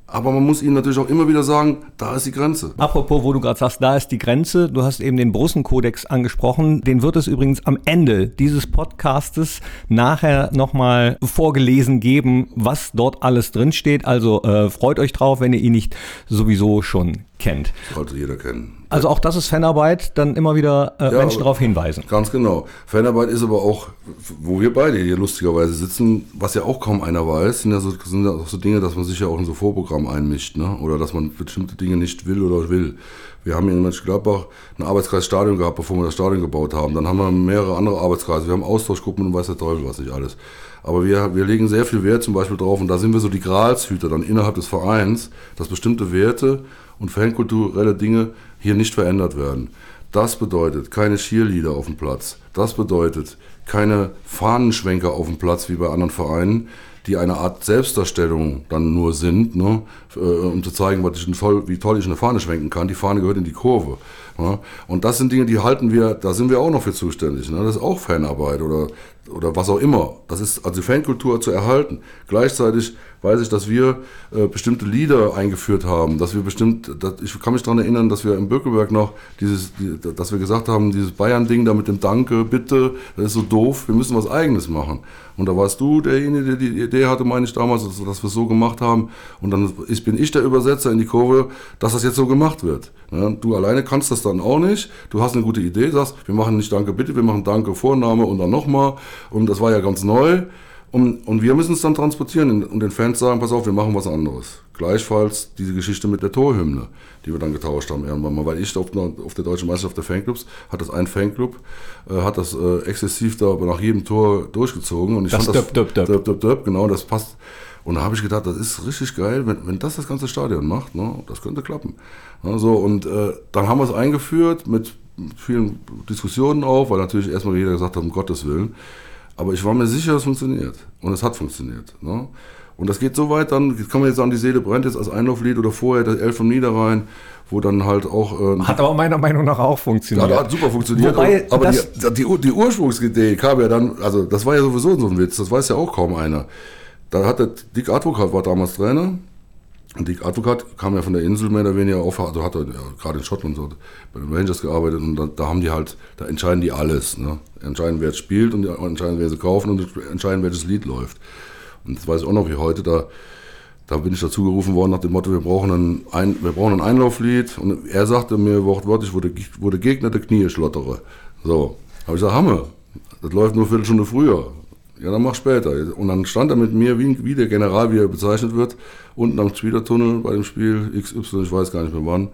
Aber man muss ihnen natürlich auch immer wieder sagen, da ist die Grenze. Apropos, wo du gerade sagst, da ist die Grenze. Du hast eben den Borussenkodex angesprochen. Den wird es übrigens am Ende dieses Podcastes nachher nochmal vorgelesen geben, was dort alles drinsteht. Also äh, freut euch drauf, wenn ihr ihn nicht sowieso schon kennt. Sollte jeder kennen. Also auch das ist Fanarbeit, dann immer wieder äh, ja, Menschen darauf hinweisen. Ganz genau. Fanarbeit ist aber auch, wo wir beide hier lustigerweise sitzen, was ja auch kaum einer weiß, sind ja so, sind ja auch so Dinge, dass man sich ja auch in so Vorprogramm einmischt, ne? Oder dass man bestimmte Dinge nicht will oder will. Wir haben hier in Mönchengladbach einen Arbeitskreis Stadion gehabt, bevor wir das Stadion gebaut haben. Dann haben wir mehrere andere Arbeitskreise. Wir haben Austauschgruppen und weiß der Teufel was nicht alles. Aber wir, wir legen sehr viel Wert zum Beispiel drauf und da sind wir so die Gralshüter dann innerhalb des Vereins, dass bestimmte Werte und fankulturelle Dinge hier nicht verändert werden. Das bedeutet keine Cheerleader auf dem Platz. Das bedeutet keine Fahnenschwenker auf dem Platz wie bei anderen Vereinen, die eine Art Selbstdarstellung dann nur sind, ne? äh, um zu zeigen, was ich ein toll, wie toll ich eine Fahne schwenken kann. Die Fahne gehört in die Kurve. Ne? Und das sind Dinge, die halten wir, da sind wir auch noch für zuständig. Ne? Das ist auch Fanarbeit oder, oder was auch immer. Das ist also die Fankultur zu erhalten. Gleichzeitig weiß ich, dass wir äh, bestimmte Lieder eingeführt haben, dass wir bestimmt, dass, ich kann mich daran erinnern, dass wir im Bökelberg noch dieses, die, dass wir gesagt haben, dieses Bayern-Ding da mit dem Danke, bitte, das ist so doof, wir müssen was Eigenes machen. Und da warst du derjenige, der die Idee hatte, meine ich damals, dass, dass wir es so gemacht haben. Und dann ist, bin ich der Übersetzer in die Kurve, dass das jetzt so gemacht wird. Ja, du alleine kannst das dann auch nicht. Du hast eine gute Idee, sagst, wir machen nicht Danke, bitte, wir machen Danke, Vorname und dann nochmal. Und das war ja ganz neu. Und, und wir müssen es dann transportieren und den Fans sagen, pass auf, wir machen was anderes. Gleichfalls diese Geschichte mit der Torhymne, die wir dann getauscht haben irgendwann mal, weil ich auf, auf der Deutschen Meisterschaft der Fanclubs, hat das ein Fanclub, äh, hat das äh, exzessiv da nach jedem Tor durchgezogen. Und ich das fand döp, das, döp, döp, döp, genau, das passt. Und da habe ich gedacht, das ist richtig geil, wenn, wenn das das ganze Stadion macht, ne, das könnte klappen. Ja, so, und äh, dann haben wir es eingeführt mit vielen Diskussionen auch, weil natürlich erstmal jeder gesagt hat, um Gottes Willen. Aber ich war mir sicher, es funktioniert. Und es hat funktioniert. Ne? Und das geht so weit dann, kann man jetzt sagen, die Seele brennt jetzt als Einlauflied oder vorher das Elf vom Niederrhein, wo dann halt auch... Ähm, hat aber meiner Meinung nach auch funktioniert. Ja, hat super funktioniert. Wobei aber die, die, die Ursprungsidee kam ja dann, also das war ja sowieso so ein Witz, das weiß ja auch kaum einer. Da hat der Dick Advocaat, war damals Trainer, und Dick Advocaat kam ja von der Insel mehr oder weniger auf, also hat er ja, gerade in Schottland so bei den Rangers gearbeitet und da, da haben die halt, da entscheiden die alles. Ne? Entscheiden, wer es spielt und entscheiden, wer sie kaufen und entscheiden, welches Lied läuft. Und das weiß ich auch noch wie heute, da, da bin ich dazu gerufen worden nach dem Motto, wir brauchen ein, ein, wir brauchen ein Einlauflied und er sagte mir wortwörtlich, wurde, wurde Gegner der Knie schlottere. So, habe ich gesagt, Hammer, das läuft nur eine Viertelstunde früher. Ja, dann mach später. Und dann stand er mit mir, wie, wie der General, wie er bezeichnet wird, unten am Spielertunnel bei dem Spiel X Y, ich weiß gar nicht mehr wann,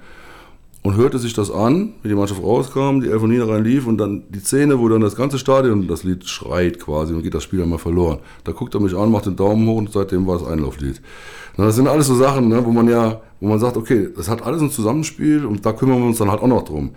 und hörte sich das an, wie die Mannschaft rauskam, die Elf von Niederrhein lief und dann die Szene, wo dann das ganze Stadion das Lied schreit quasi und geht das Spiel einmal verloren. Da guckt er mich an, macht den Daumen hoch und seitdem war das Einlauflied. Na, das sind alles so Sachen, ne, wo man ja, wo man sagt, okay, das hat alles ein Zusammenspiel und da kümmern wir uns dann halt auch noch drum.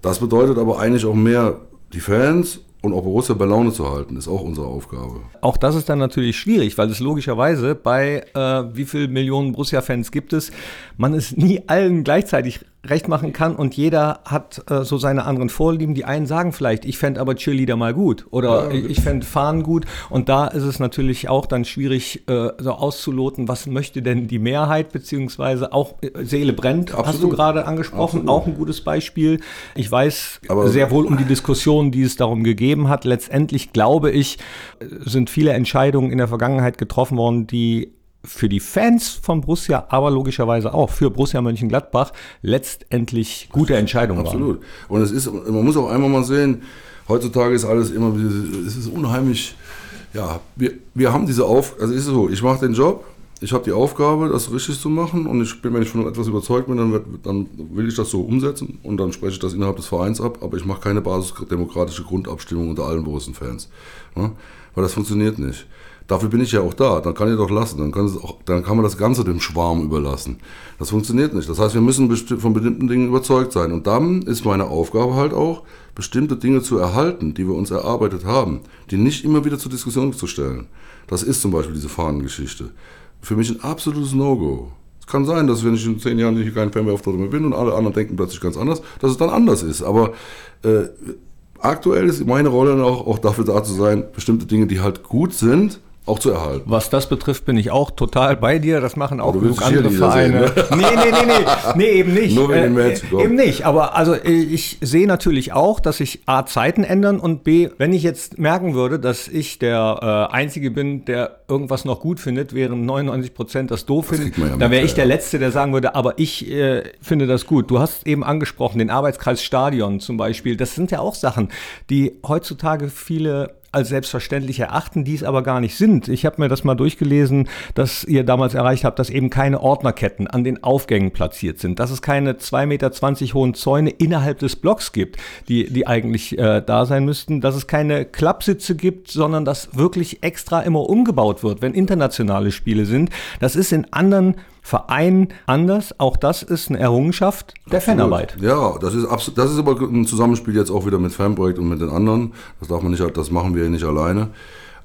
Das bedeutet aber eigentlich auch mehr die Fans. Und auch Borussia bei Laune zu halten, ist auch unsere Aufgabe. Auch das ist dann natürlich schwierig, weil es logischerweise bei äh, wie viel Millionen Borussia-Fans gibt es, man es nie allen gleichzeitig recht machen kann und jeder hat äh, so seine anderen Vorlieben. Die einen sagen vielleicht, ich fände aber Cheerleader mal gut oder ja, ich, ich fände Fahnen gut. Und da ist es natürlich auch dann schwierig äh, so auszuloten, was möchte denn die Mehrheit, beziehungsweise auch äh, Seele brennt, absolut. Hast du gerade angesprochen, absolut. Auch ein gutes Beispiel. Ich weiß aber sehr wohl um die Diskussion, die es darum gegeben hat. Letztendlich, glaube ich, sind viele Entscheidungen in der Vergangenheit getroffen worden, die für die Fans von Borussia, aber logischerweise auch für Borussia Mönchengladbach letztendlich gute Entscheidungen absolut. Waren. Absolut. Und es ist, man muss auch einmal mal sehen, heutzutage ist alles immer, es ist unheimlich Ja, wir, wir haben diese Aufgabe, also ist es so, ich mache den Job, ich habe die Aufgabe, das richtig zu machen und ich bin, wenn ich von etwas überzeugt bin, dann, wird, dann will ich das so umsetzen und dann spreche ich das innerhalb des Vereins ab, aber ich mache keine basisdemokratische Grundabstimmung unter allen Borussen-Fans, ne? Weil das funktioniert nicht. Dafür bin ich ja auch da, dann kann ich doch lassen, dann kann, auch, dann kann man das Ganze dem Schwarm überlassen. Das funktioniert nicht, das heißt, wir müssen besti- von bestimmten Dingen überzeugt sein und dann ist meine Aufgabe halt auch, bestimmte Dinge zu erhalten, die wir uns erarbeitet haben, die nicht immer wieder zur Diskussion zu stellen. Das ist zum Beispiel diese Fahnengeschichte. Für mich ein absolutes No-Go. Es kann sein, dass wenn ich in zehn Jahren nicht kein Fan mehr auftrete mehr bin und alle anderen denken plötzlich ganz anders, dass es dann anders ist. Aber äh, aktuell ist meine Rolle noch, auch dafür da zu sein, bestimmte Dinge, die halt gut sind, auch zu erhalten. Was das betrifft, bin ich auch total bei dir. Das machen auch genug andere Vereine. Sehen, ne? Nee, nee, nee, nee. Nee, eben nicht. Nur wegen dem Match. Äh, eben nicht. Aber also ich sehe natürlich auch, dass sich A, Zeiten ändern und B, wenn ich jetzt merken würde, dass ich der äh, Einzige bin, der irgendwas noch gut findet, während neunundneunzig Prozent das doof finden, ja, dann wäre ich der Letzte, der sagen würde, aber ich äh, finde das gut. Du hast eben angesprochen, den Arbeitskreis Stadion zum Beispiel. Das sind ja auch Sachen, die heutzutage viele als selbstverständlich erachten, die es aber gar nicht sind. Ich habe mir das mal durchgelesen, dass ihr damals erreicht habt, dass eben keine Ordnerketten an den Aufgängen platziert sind, dass es keine zwei Meter zwanzig hohen Zäune innerhalb des Blocks gibt, die, die eigentlich äh, da sein müssten, dass es keine Klappsitze gibt, sondern dass wirklich extra immer umgebaut wird, wenn internationale Spiele sind. Das ist in anderen Verein anders, auch das ist eine Errungenschaft der absolut. Fanarbeit. Ja, das ist absolut, das ist aber ein Zusammenspiel jetzt auch wieder mit Fanprojekt und mit den anderen. Das darf man nicht, das machen wir ja nicht alleine.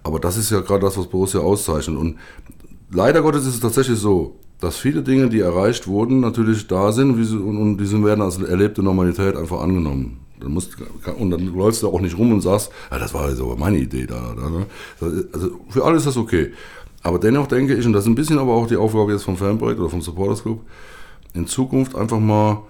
Aber das ist ja gerade das, was Borussia auszeichnet. Und leider Gottes ist es tatsächlich so, dass viele Dinge, die erreicht wurden, natürlich da sind und die werden als erlebte Normalität einfach angenommen. Dann musst, und dann läufst du auch nicht rum und sagst, ja, das war jetzt aber meine Idee da. da, da. Also für alle ist das okay. Aber dennoch denke ich, und das ist ein bisschen aber auch die Aufgabe jetzt vom Fanprojekt oder vom Supporters Club, in Zukunft einfach mal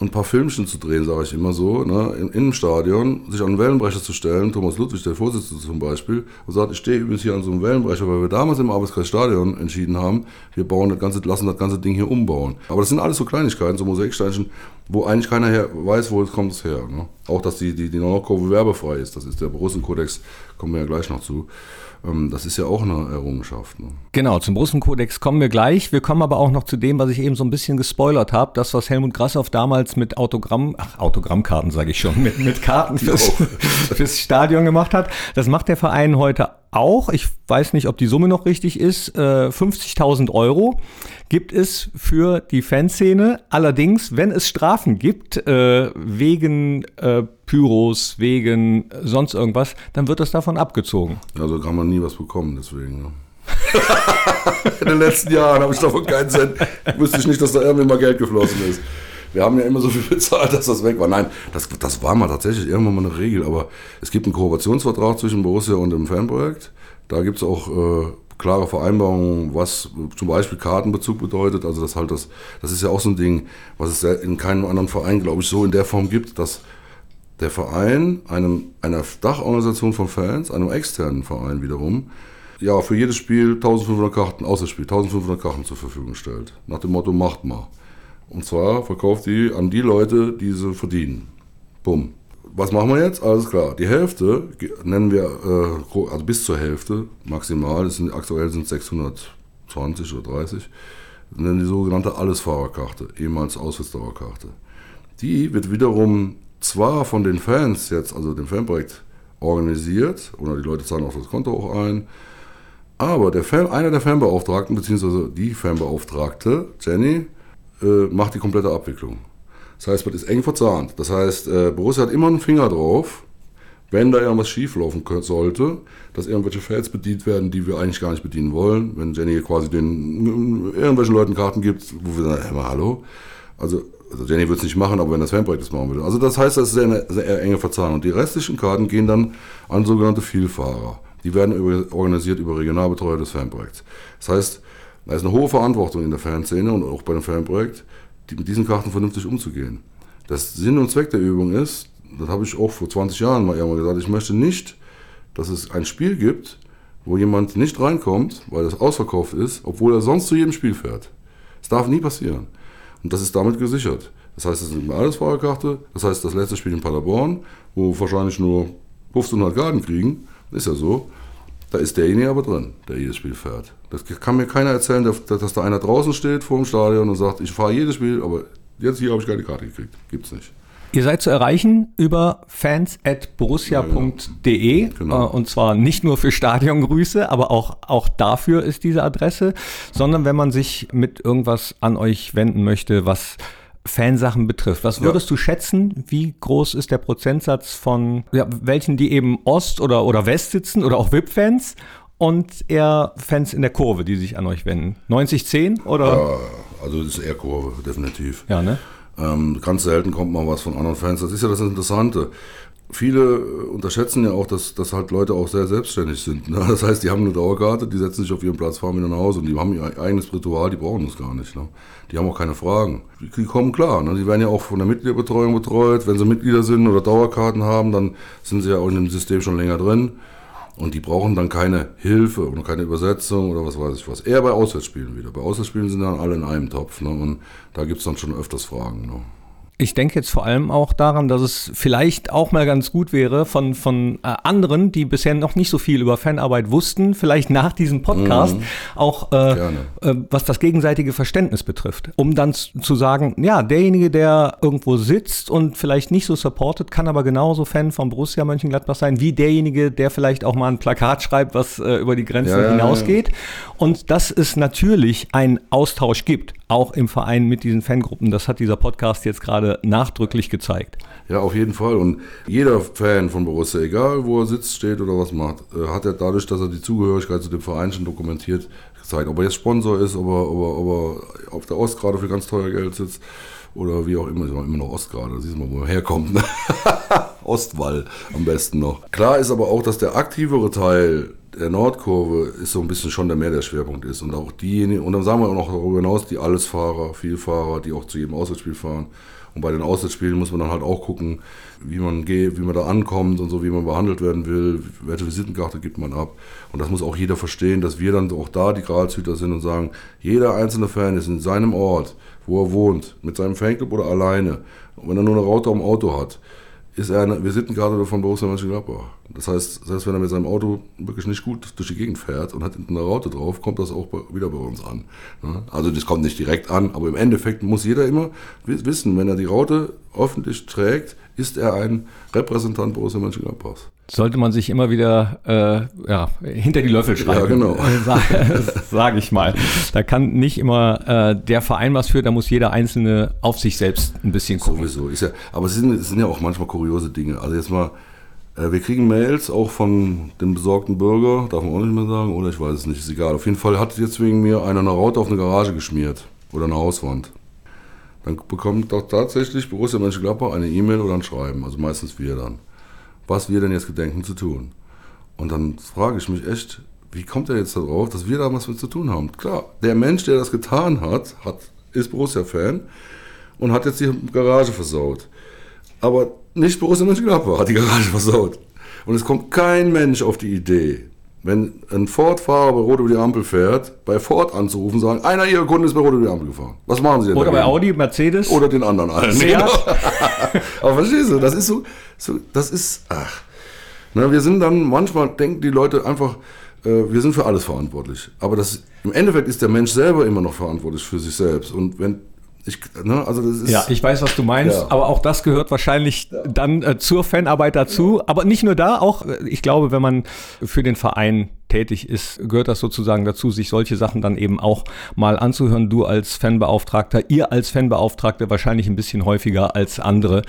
ein paar Filmchen zu drehen, sage ich immer so, ne, in, im Stadion, sich an einen Wellenbrecher zu stellen, Thomas Ludwig, der Vorsitzende zum Beispiel, und sagt, ich stehe übrigens hier an so einem Wellenbrecher, weil wir damals im Arbeitskreis Stadion entschieden haben, wir bauen das ganze, lassen das ganze Ding hier umbauen. Aber das sind alles so Kleinigkeiten, so Mosaiksteinchen, wo eigentlich keiner her weiß, wo es kommt es her. Ne? Auch, dass die, die, die Nordkurve werbefrei ist, das ist der Borussen-Kodex, kommen wir ja gleich noch zu. Das ist ja auch eine Errungenschaft. Ne? Genau, zum Borussen-Kodex kommen wir gleich. Wir kommen aber auch noch zu dem, was ich eben so ein bisschen gespoilert habe. Das, was Helmut Grashoff damals mit Autogramm, ach, Autogrammkarten sage ich schon, mit, mit Karten fürs, fürs Stadion gemacht hat. Das macht der Verein heute auch. Ich weiß nicht, ob die Summe noch richtig ist. fünfzigtausend Euro gibt es für die Fanszene. Allerdings, wenn es Strafen gibt, wegen Pyros, wegen sonst irgendwas, dann wird das davon abgezogen. Also kann man nie was bekommen, deswegen. Ne? In den letzten Jahren habe ich davon keinen Cent. Wüsste ich nicht, dass da irgendwie mal Geld geflossen ist. Wir haben ja immer so viel bezahlt, dass das weg war. Nein, das, das war mal tatsächlich irgendwann mal eine Regel. Aber es gibt einen Kooperationsvertrag zwischen Borussia und dem Fanprojekt. Da gibt es auch äh, klare Vereinbarungen, was zum Beispiel Kartenbezug bedeutet. Also das halt das, das ist ja auch so ein Ding, was es ja in keinem anderen Verein, glaube ich, so in der Form gibt, dass der Verein einem, einer Dachorganisation von Fans, einem externen Verein wiederum, ja, für jedes Spiel eintausendfünfhundert Karten, außer Spiel, eintausendfünfhundert Karten zur Verfügung stellt. Nach dem Motto, macht mal. Und zwar verkauft die an die Leute, die sie verdienen. Bumm. Was machen wir jetzt? Alles klar. Die Hälfte nennen wir, äh, also bis zur Hälfte maximal, das sind, aktuell sind es sechshundertzwanzig oder dreißig, nennen die sogenannte Allesfahrerkarte, ehemals Auswärtsdauerkarte. Die wird wiederum zwar von den Fans jetzt, also dem Fanprojekt, organisiert, oder die Leute zahlen auf das Konto auch ein, aber der Fan, einer der Fanbeauftragten, beziehungsweise die Fanbeauftragte, Jenny, macht die komplette Abwicklung. Das heißt, man ist eng verzahnt. Das heißt, Borussia hat immer einen Finger drauf, wenn da irgendwas schieflaufen sollte, dass irgendwelche Fans bedient werden, die wir eigentlich gar nicht bedienen wollen. Wenn Jenny quasi den irgendwelchen Leuten Karten gibt, wo wir sagen, hey, hallo. Also, also Jenny würde es nicht machen, aber wenn das Fanprojekt das machen würde. Also das heißt, das ist eine sehr enge Verzahnung. Und die restlichen Karten gehen dann an sogenannte Vielfahrer. Die werden über, organisiert über Regionalbetreuer des Fanprojekts. Das heißt, da ist eine hohe Verantwortung in der Fanszene und auch bei dem Fanprojekt, die, mit diesen Karten vernünftig umzugehen. Das Sinn und Zweck der Übung ist, das habe ich auch vor zwanzig Jahren mal irgendwann gesagt, ich möchte nicht, dass es ein Spiel gibt, wo jemand nicht reinkommt, weil das ausverkauft ist, obwohl er sonst zu jedem Spiel fährt. Das darf nie passieren. Und das ist damit gesichert. Das heißt, das ist eine Allesfahrerkarte, das heißt, das letzte Spiel in Paderborn, wo wahrscheinlich nur fünfzehnhundert Karten kriegen, ist ja so. Da ist derjenige aber drin, der jedes Spiel fährt. Das kann mir keiner erzählen, dass, dass da einer draußen steht vor dem Stadion und sagt, ich fahre jedes Spiel, aber jetzt hier habe ich keine Karte gekriegt. Gibt's nicht. Ihr seid zu erreichen über fans at borussia punkt de, ja, ja. Genau. Und zwar nicht nur für Stadiongrüße, aber auch, auch dafür ist diese Adresse, sondern wenn man sich mit irgendwas an euch wenden möchte, was Fansachen betrifft. Was würdest ja. du schätzen, wie groß ist der Prozentsatz von ja, welchen, die eben Ost- oder, oder West sitzen oder auch V I P-Fans und eher Fans in der Kurve, die sich an euch wenden? neunzig zehn oder? Ja, also das ist eher Kurve, definitiv. Ja, ne? Ähm, ganz selten kommt mal was von anderen Fans. Das ist ja das Interessante. Viele unterschätzen ja auch, dass, dass halt Leute auch sehr selbstständig sind. Ne? Das heißt, die haben eine Dauerkarte, die setzen sich auf ihren Platz, fahren wieder nach Hause und die haben ihr eigenes Ritual, die brauchen das gar nicht. Ne? Die haben auch keine Fragen. Die, die kommen klar. Ne? Die werden ja auch von der Mitgliederbetreuung betreut. Wenn sie Mitglieder sind oder Dauerkarten haben, dann sind sie ja auch in dem System schon länger drin. Und die brauchen dann keine Hilfe und keine Übersetzung oder was weiß ich was. Eher bei Auswärtsspielen wieder. Bei Auswärtsspielen sind dann alle in einem Topf. Ne? Und da gibt es dann schon öfters Fragen. Ne? Ich denke jetzt vor allem auch daran, dass es vielleicht auch mal ganz gut wäre, von, von äh, anderen, die bisher noch nicht so viel über Fanarbeit wussten, vielleicht nach diesem Podcast mhm. auch, äh, äh, was das gegenseitige Verständnis betrifft, um dann zu sagen, ja, derjenige, der irgendwo sitzt und vielleicht nicht so supportet, kann aber genauso Fan von Borussia Mönchengladbach sein, wie derjenige, der vielleicht auch mal ein Plakat schreibt, was äh, über die Grenzen ja, hinausgeht. Ja, ja. Und dass es natürlich einen Austausch gibt, auch im Verein mit diesen Fangruppen. Das hat dieser Podcast jetzt gerade nachdrücklich gezeigt. Ja, auf jeden Fall. Und jeder Fan von Borussia, egal wo er sitzt, steht oder was macht, hat er dadurch, dass er die Zugehörigkeit zu dem Verein schon dokumentiert, gezeigt. Ob er jetzt Sponsor ist, ob er, ob er, ob er auf der Ost gerade für ganz teuer Geld sitzt oder wie auch immer. Ich mache immer noch Ost gerade, da siehst du mal, wo er herkommt. Ostwall am besten noch. Klar ist aber auch, dass der aktivere Teil der Nordkurve ist so ein bisschen schon der mehr der Schwerpunkt ist. Und auch diejenigen, und dann sagen wir auch noch darüber hinaus, die Allesfahrer, Vielfahrer, die auch zu jedem Auswärtsspiel fahren. Und bei den Auswärtsspielen muss man dann halt auch gucken, wie man geht, wie man da ankommt und so, wie man behandelt werden will, welche Visitenkarte gibt man ab. Und das muss auch jeder verstehen, dass wir dann auch da die Gralshüter sind und sagen, jeder einzelne Fan ist in seinem Ort, wo er wohnt, mit seinem Fanclub oder alleine. Und wenn er nur eine Raute am Auto hat, ist er eine Visitenkarte von Borussia Mönchengladbach. Das heißt, selbst wenn er mit seinem Auto wirklich nicht gut durch die Gegend fährt und hat hinten eine Raute drauf, kommt das auch bei, wieder bei uns an. Also das kommt nicht direkt an, aber im Endeffekt muss jeder immer wissen, wenn er die Raute öffentlich trägt, ist er ein Repräsentant Borussia Mönchengladbachs. Sollte man sich immer wieder äh, ja, hinter die Löffel schreiben, ja, genau. sage sag ich mal. Da kann nicht immer äh, der Verein was für, da muss jeder Einzelne auf sich selbst ein bisschen gucken. Sowieso, ist ja, aber es sind, es sind ja auch manchmal kuriose Dinge. Also jetzt mal, äh, wir kriegen Mails auch von dem besorgten Bürger, darf man auch nicht mehr sagen, oder ich weiß es nicht, ist egal. Auf jeden Fall hat jetzt wegen mir einer eine Raute auf eine Garage geschmiert oder eine Hauswand. Dann bekommt doch tatsächlich Borussia Mönchengladbach eine E-Mail oder ein Schreiben, also meistens wir dann. Was wir denn jetzt gedenken zu tun. Und dann frage ich mich echt, wie kommt er jetzt darauf, dass wir da was mit zu tun haben? Klar, der Mensch, der das getan hat, hat ist Borussia-Fan und hat jetzt die Garage versaut. Aber nicht Borussia Mönchengladbach hat die Garage versaut. Und es kommt kein Mensch auf die Idee, wenn ein Ford-Fahrer bei Rot über die Ampel fährt, bei Ford anzurufen und sagen, einer ihrer Kunden ist bei Rot über die Ampel gefahren. Was machen sie denn? Oder dagegen? Bei Audi, Mercedes. Oder den anderen allen. Genau. Aber verstehst du, das ist so, so das ist, ach. Na, wir sind dann, manchmal denken die Leute einfach, äh, wir sind für alles verantwortlich. Aber das, im Endeffekt ist der Mensch selber immer noch verantwortlich für sich selbst. Und wenn, Ich, ne, also das ist ja, ich weiß, was du meinst, ja. aber auch das gehört wahrscheinlich ja. dann äh, zur Fanarbeit dazu. Ja. Aber nicht nur da, auch ich glaube, wenn man für den Verein tätig ist, gehört das sozusagen dazu, sich solche Sachen dann eben auch mal anzuhören. Du als Fanbeauftragter, ihr als Fanbeauftragte wahrscheinlich ein bisschen häufiger als andere.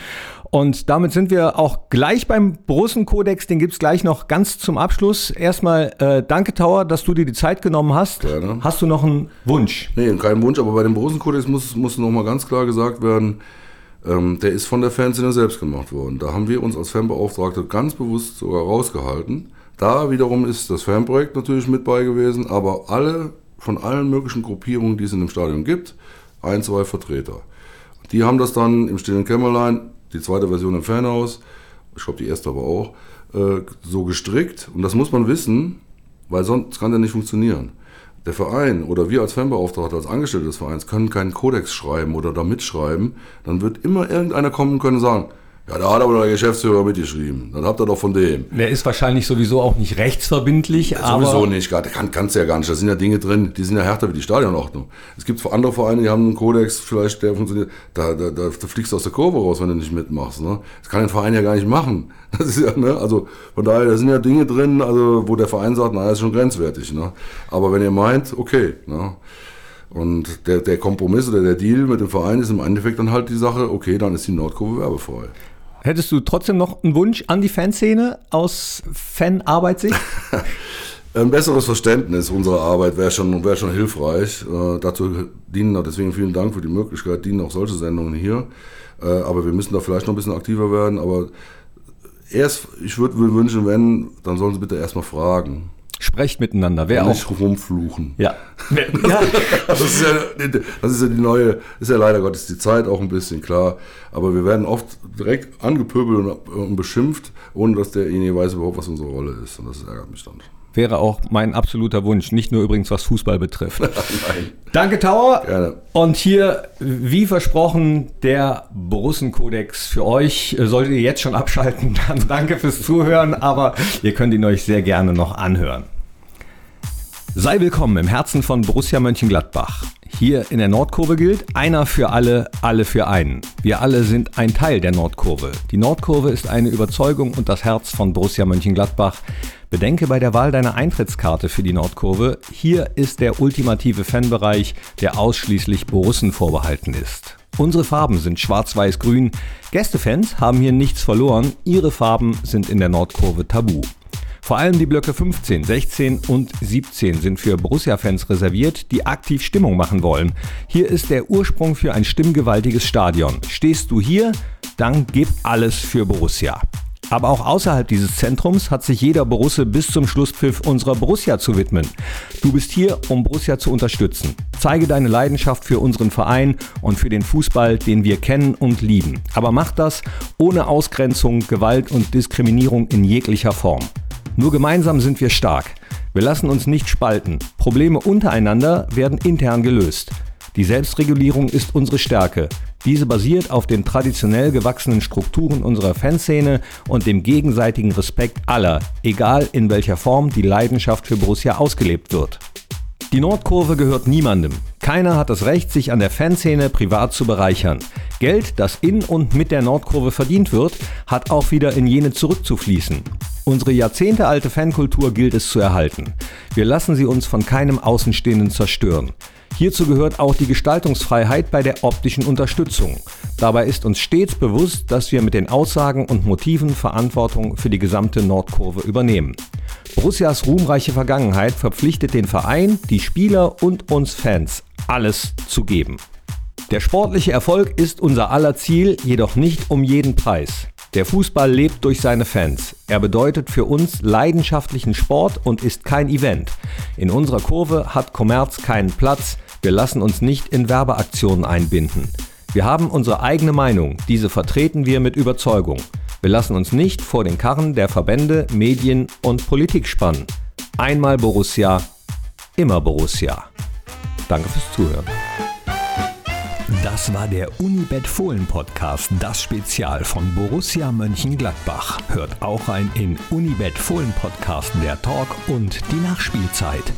Und damit sind wir auch gleich beim Borussen-Kodex, den gibt es gleich noch ganz zum Abschluss. Erstmal äh, danke, Tower, dass du dir die Zeit genommen hast. Gerne. Hast du noch einen Wunsch? Nee, keinen Wunsch, aber bei dem Borussen-Kodex muss, muss nochmal ganz klar gesagt werden, ähm, der ist von der Fanszene selbst gemacht worden. Da haben wir uns als Fanbeauftragte ganz bewusst sogar rausgehalten. Da wiederum ist das Fanprojekt natürlich mit bei gewesen, aber alle von allen möglichen Gruppierungen, die es in dem Stadion gibt, ein, zwei Vertreter. Die haben das dann im stillen Kämmerlein, die zweite Version im Fanhaus, ich glaube die erste aber auch, äh, so gestrickt. Und das muss man wissen, weil sonst kann der nicht funktionieren. Der Verein oder wir als Fanbeauftragte, als Angestellte des Vereins, können keinen Kodex schreiben oder da mitschreiben. Dann wird immer irgendeiner kommen können und sagen, Ja, da hat aber der Geschäftsführer mitgeschrieben. Dann habt ihr doch von dem. Der ist wahrscheinlich sowieso auch nicht rechtsverbindlich. Ja, aber sowieso nicht. Kann, kannst du ja gar nicht. Da sind ja Dinge drin, die sind ja härter wie die Stadionordnung. Es gibt andere Vereine, die haben einen Kodex, vielleicht der funktioniert. Da, da, da fliegst du aus der Kurve raus, wenn du nicht mitmachst. Ne? Das kann ein Verein ja gar nicht machen. Das ist ja, ne? Also von daher, da sind ja Dinge drin, also wo der Verein sagt, naja, ist schon grenzwertig. Ne? Aber wenn ihr meint, okay. Ne? Und der, der Kompromiss oder der Deal mit dem Verein ist im Endeffekt dann halt die Sache, okay, dann ist die Nordkurve werbefrei. Hättest du trotzdem noch einen Wunsch an die Fanszene aus Fanarbeitssicht? Ein besseres Verständnis unserer Arbeit wäre schon, wär schon hilfreich. Äh, dazu dienen, deswegen vielen Dank für die Möglichkeit, dienen auch solche Sendungen hier. Äh, aber wir müssen da vielleicht noch ein bisschen aktiver werden. Aber erst, ich würde würd wünschen, wenn, dann sollen Sie bitte erstmal fragen. Sprecht miteinander. Wer auch nicht rumfluchen. Ja. Ja. Das ist ja, das ist ja die neue, ist ja leider Gottes die Zeit auch ein bisschen, klar. Aber wir werden oft direkt angepöbelt und, und beschimpft, ohne dass derjenige weiß überhaupt, was unsere Rolle ist. Und das ärgert mich dann. Wäre auch mein absoluter Wunsch. Nicht nur übrigens, was Fußball betrifft. Nein. Danke, Tower. Gerne. Und hier, wie versprochen, der Borussen-Kodex für euch. Solltet ihr jetzt schon abschalten, dann danke fürs Zuhören. Aber ihr könnt ihn euch sehr gerne noch anhören. Sei willkommen im Herzen von Borussia Mönchengladbach. Hier in der Nordkurve gilt, einer für alle, alle für einen. Wir alle sind ein Teil der Nordkurve. Die Nordkurve ist eine Überzeugung und das Herz von Borussia Mönchengladbach. Bedenke bei der Wahl deiner Eintrittskarte für die Nordkurve, hier ist der ultimative Fanbereich, der ausschließlich Borussen vorbehalten ist. Unsere Farben sind schwarz-weiß-grün. Gästefans haben hier nichts verloren, ihre Farben sind in der Nordkurve tabu. Vor allem die Blöcke fünfzehn, sechzehn und siebzehn sind für Borussia-Fans reserviert, die aktiv Stimmung machen wollen. Hier ist der Ursprung für ein stimmgewaltiges Stadion. Stehst du hier, dann gib alles für Borussia. Aber auch außerhalb dieses Zentrums hat sich jeder Borusse bis zum Schlusspfiff unserer Borussia zu widmen. Du bist hier, um Borussia zu unterstützen. Zeige deine Leidenschaft für unseren Verein und für den Fußball, den wir kennen und lieben. Aber mach das ohne Ausgrenzung, Gewalt und Diskriminierung in jeglicher Form. Nur gemeinsam sind wir stark. Wir lassen uns nicht spalten. Probleme untereinander werden intern gelöst. Die Selbstregulierung ist unsere Stärke. Diese basiert auf den traditionell gewachsenen Strukturen unserer Fanszene und dem gegenseitigen Respekt aller, egal in welcher Form die Leidenschaft für Borussia ausgelebt wird. Die Nordkurve gehört niemandem. Keiner hat das Recht, sich an der Fanszene privat zu bereichern. Geld, das in und mit der Nordkurve verdient wird, hat auch wieder in jene zurückzufließen. Unsere jahrzehntealte Fankultur gilt es zu erhalten. Wir lassen sie uns von keinem Außenstehenden zerstören. Hierzu gehört auch die Gestaltungsfreiheit bei der optischen Unterstützung. Dabei ist uns stets bewusst, dass wir mit den Aussagen und Motiven Verantwortung für die gesamte Nordkurve übernehmen. Borussias ruhmreiche Vergangenheit verpflichtet den Verein, die Spieler und uns Fans, alles zu geben. Der sportliche Erfolg ist unser aller Ziel, jedoch nicht um jeden Preis. Der Fußball lebt durch seine Fans. Er bedeutet für uns leidenschaftlichen Sport und ist kein Event. In unserer Kurve hat Kommerz keinen Platz. Wir lassen uns nicht in Werbeaktionen einbinden. Wir haben unsere eigene Meinung. Diese vertreten wir mit Überzeugung. Wir lassen uns nicht vor den Karren der Verbände, Medien und Politik spannen. Einmal Borussia, immer Borussia. Danke fürs Zuhören. Das war der Unibet Fohlen Podcast, das Spezial von Borussia Mönchengladbach. Hört auch rein in Unibet Fohlen Podcast, der Talk und die Nachspielzeit.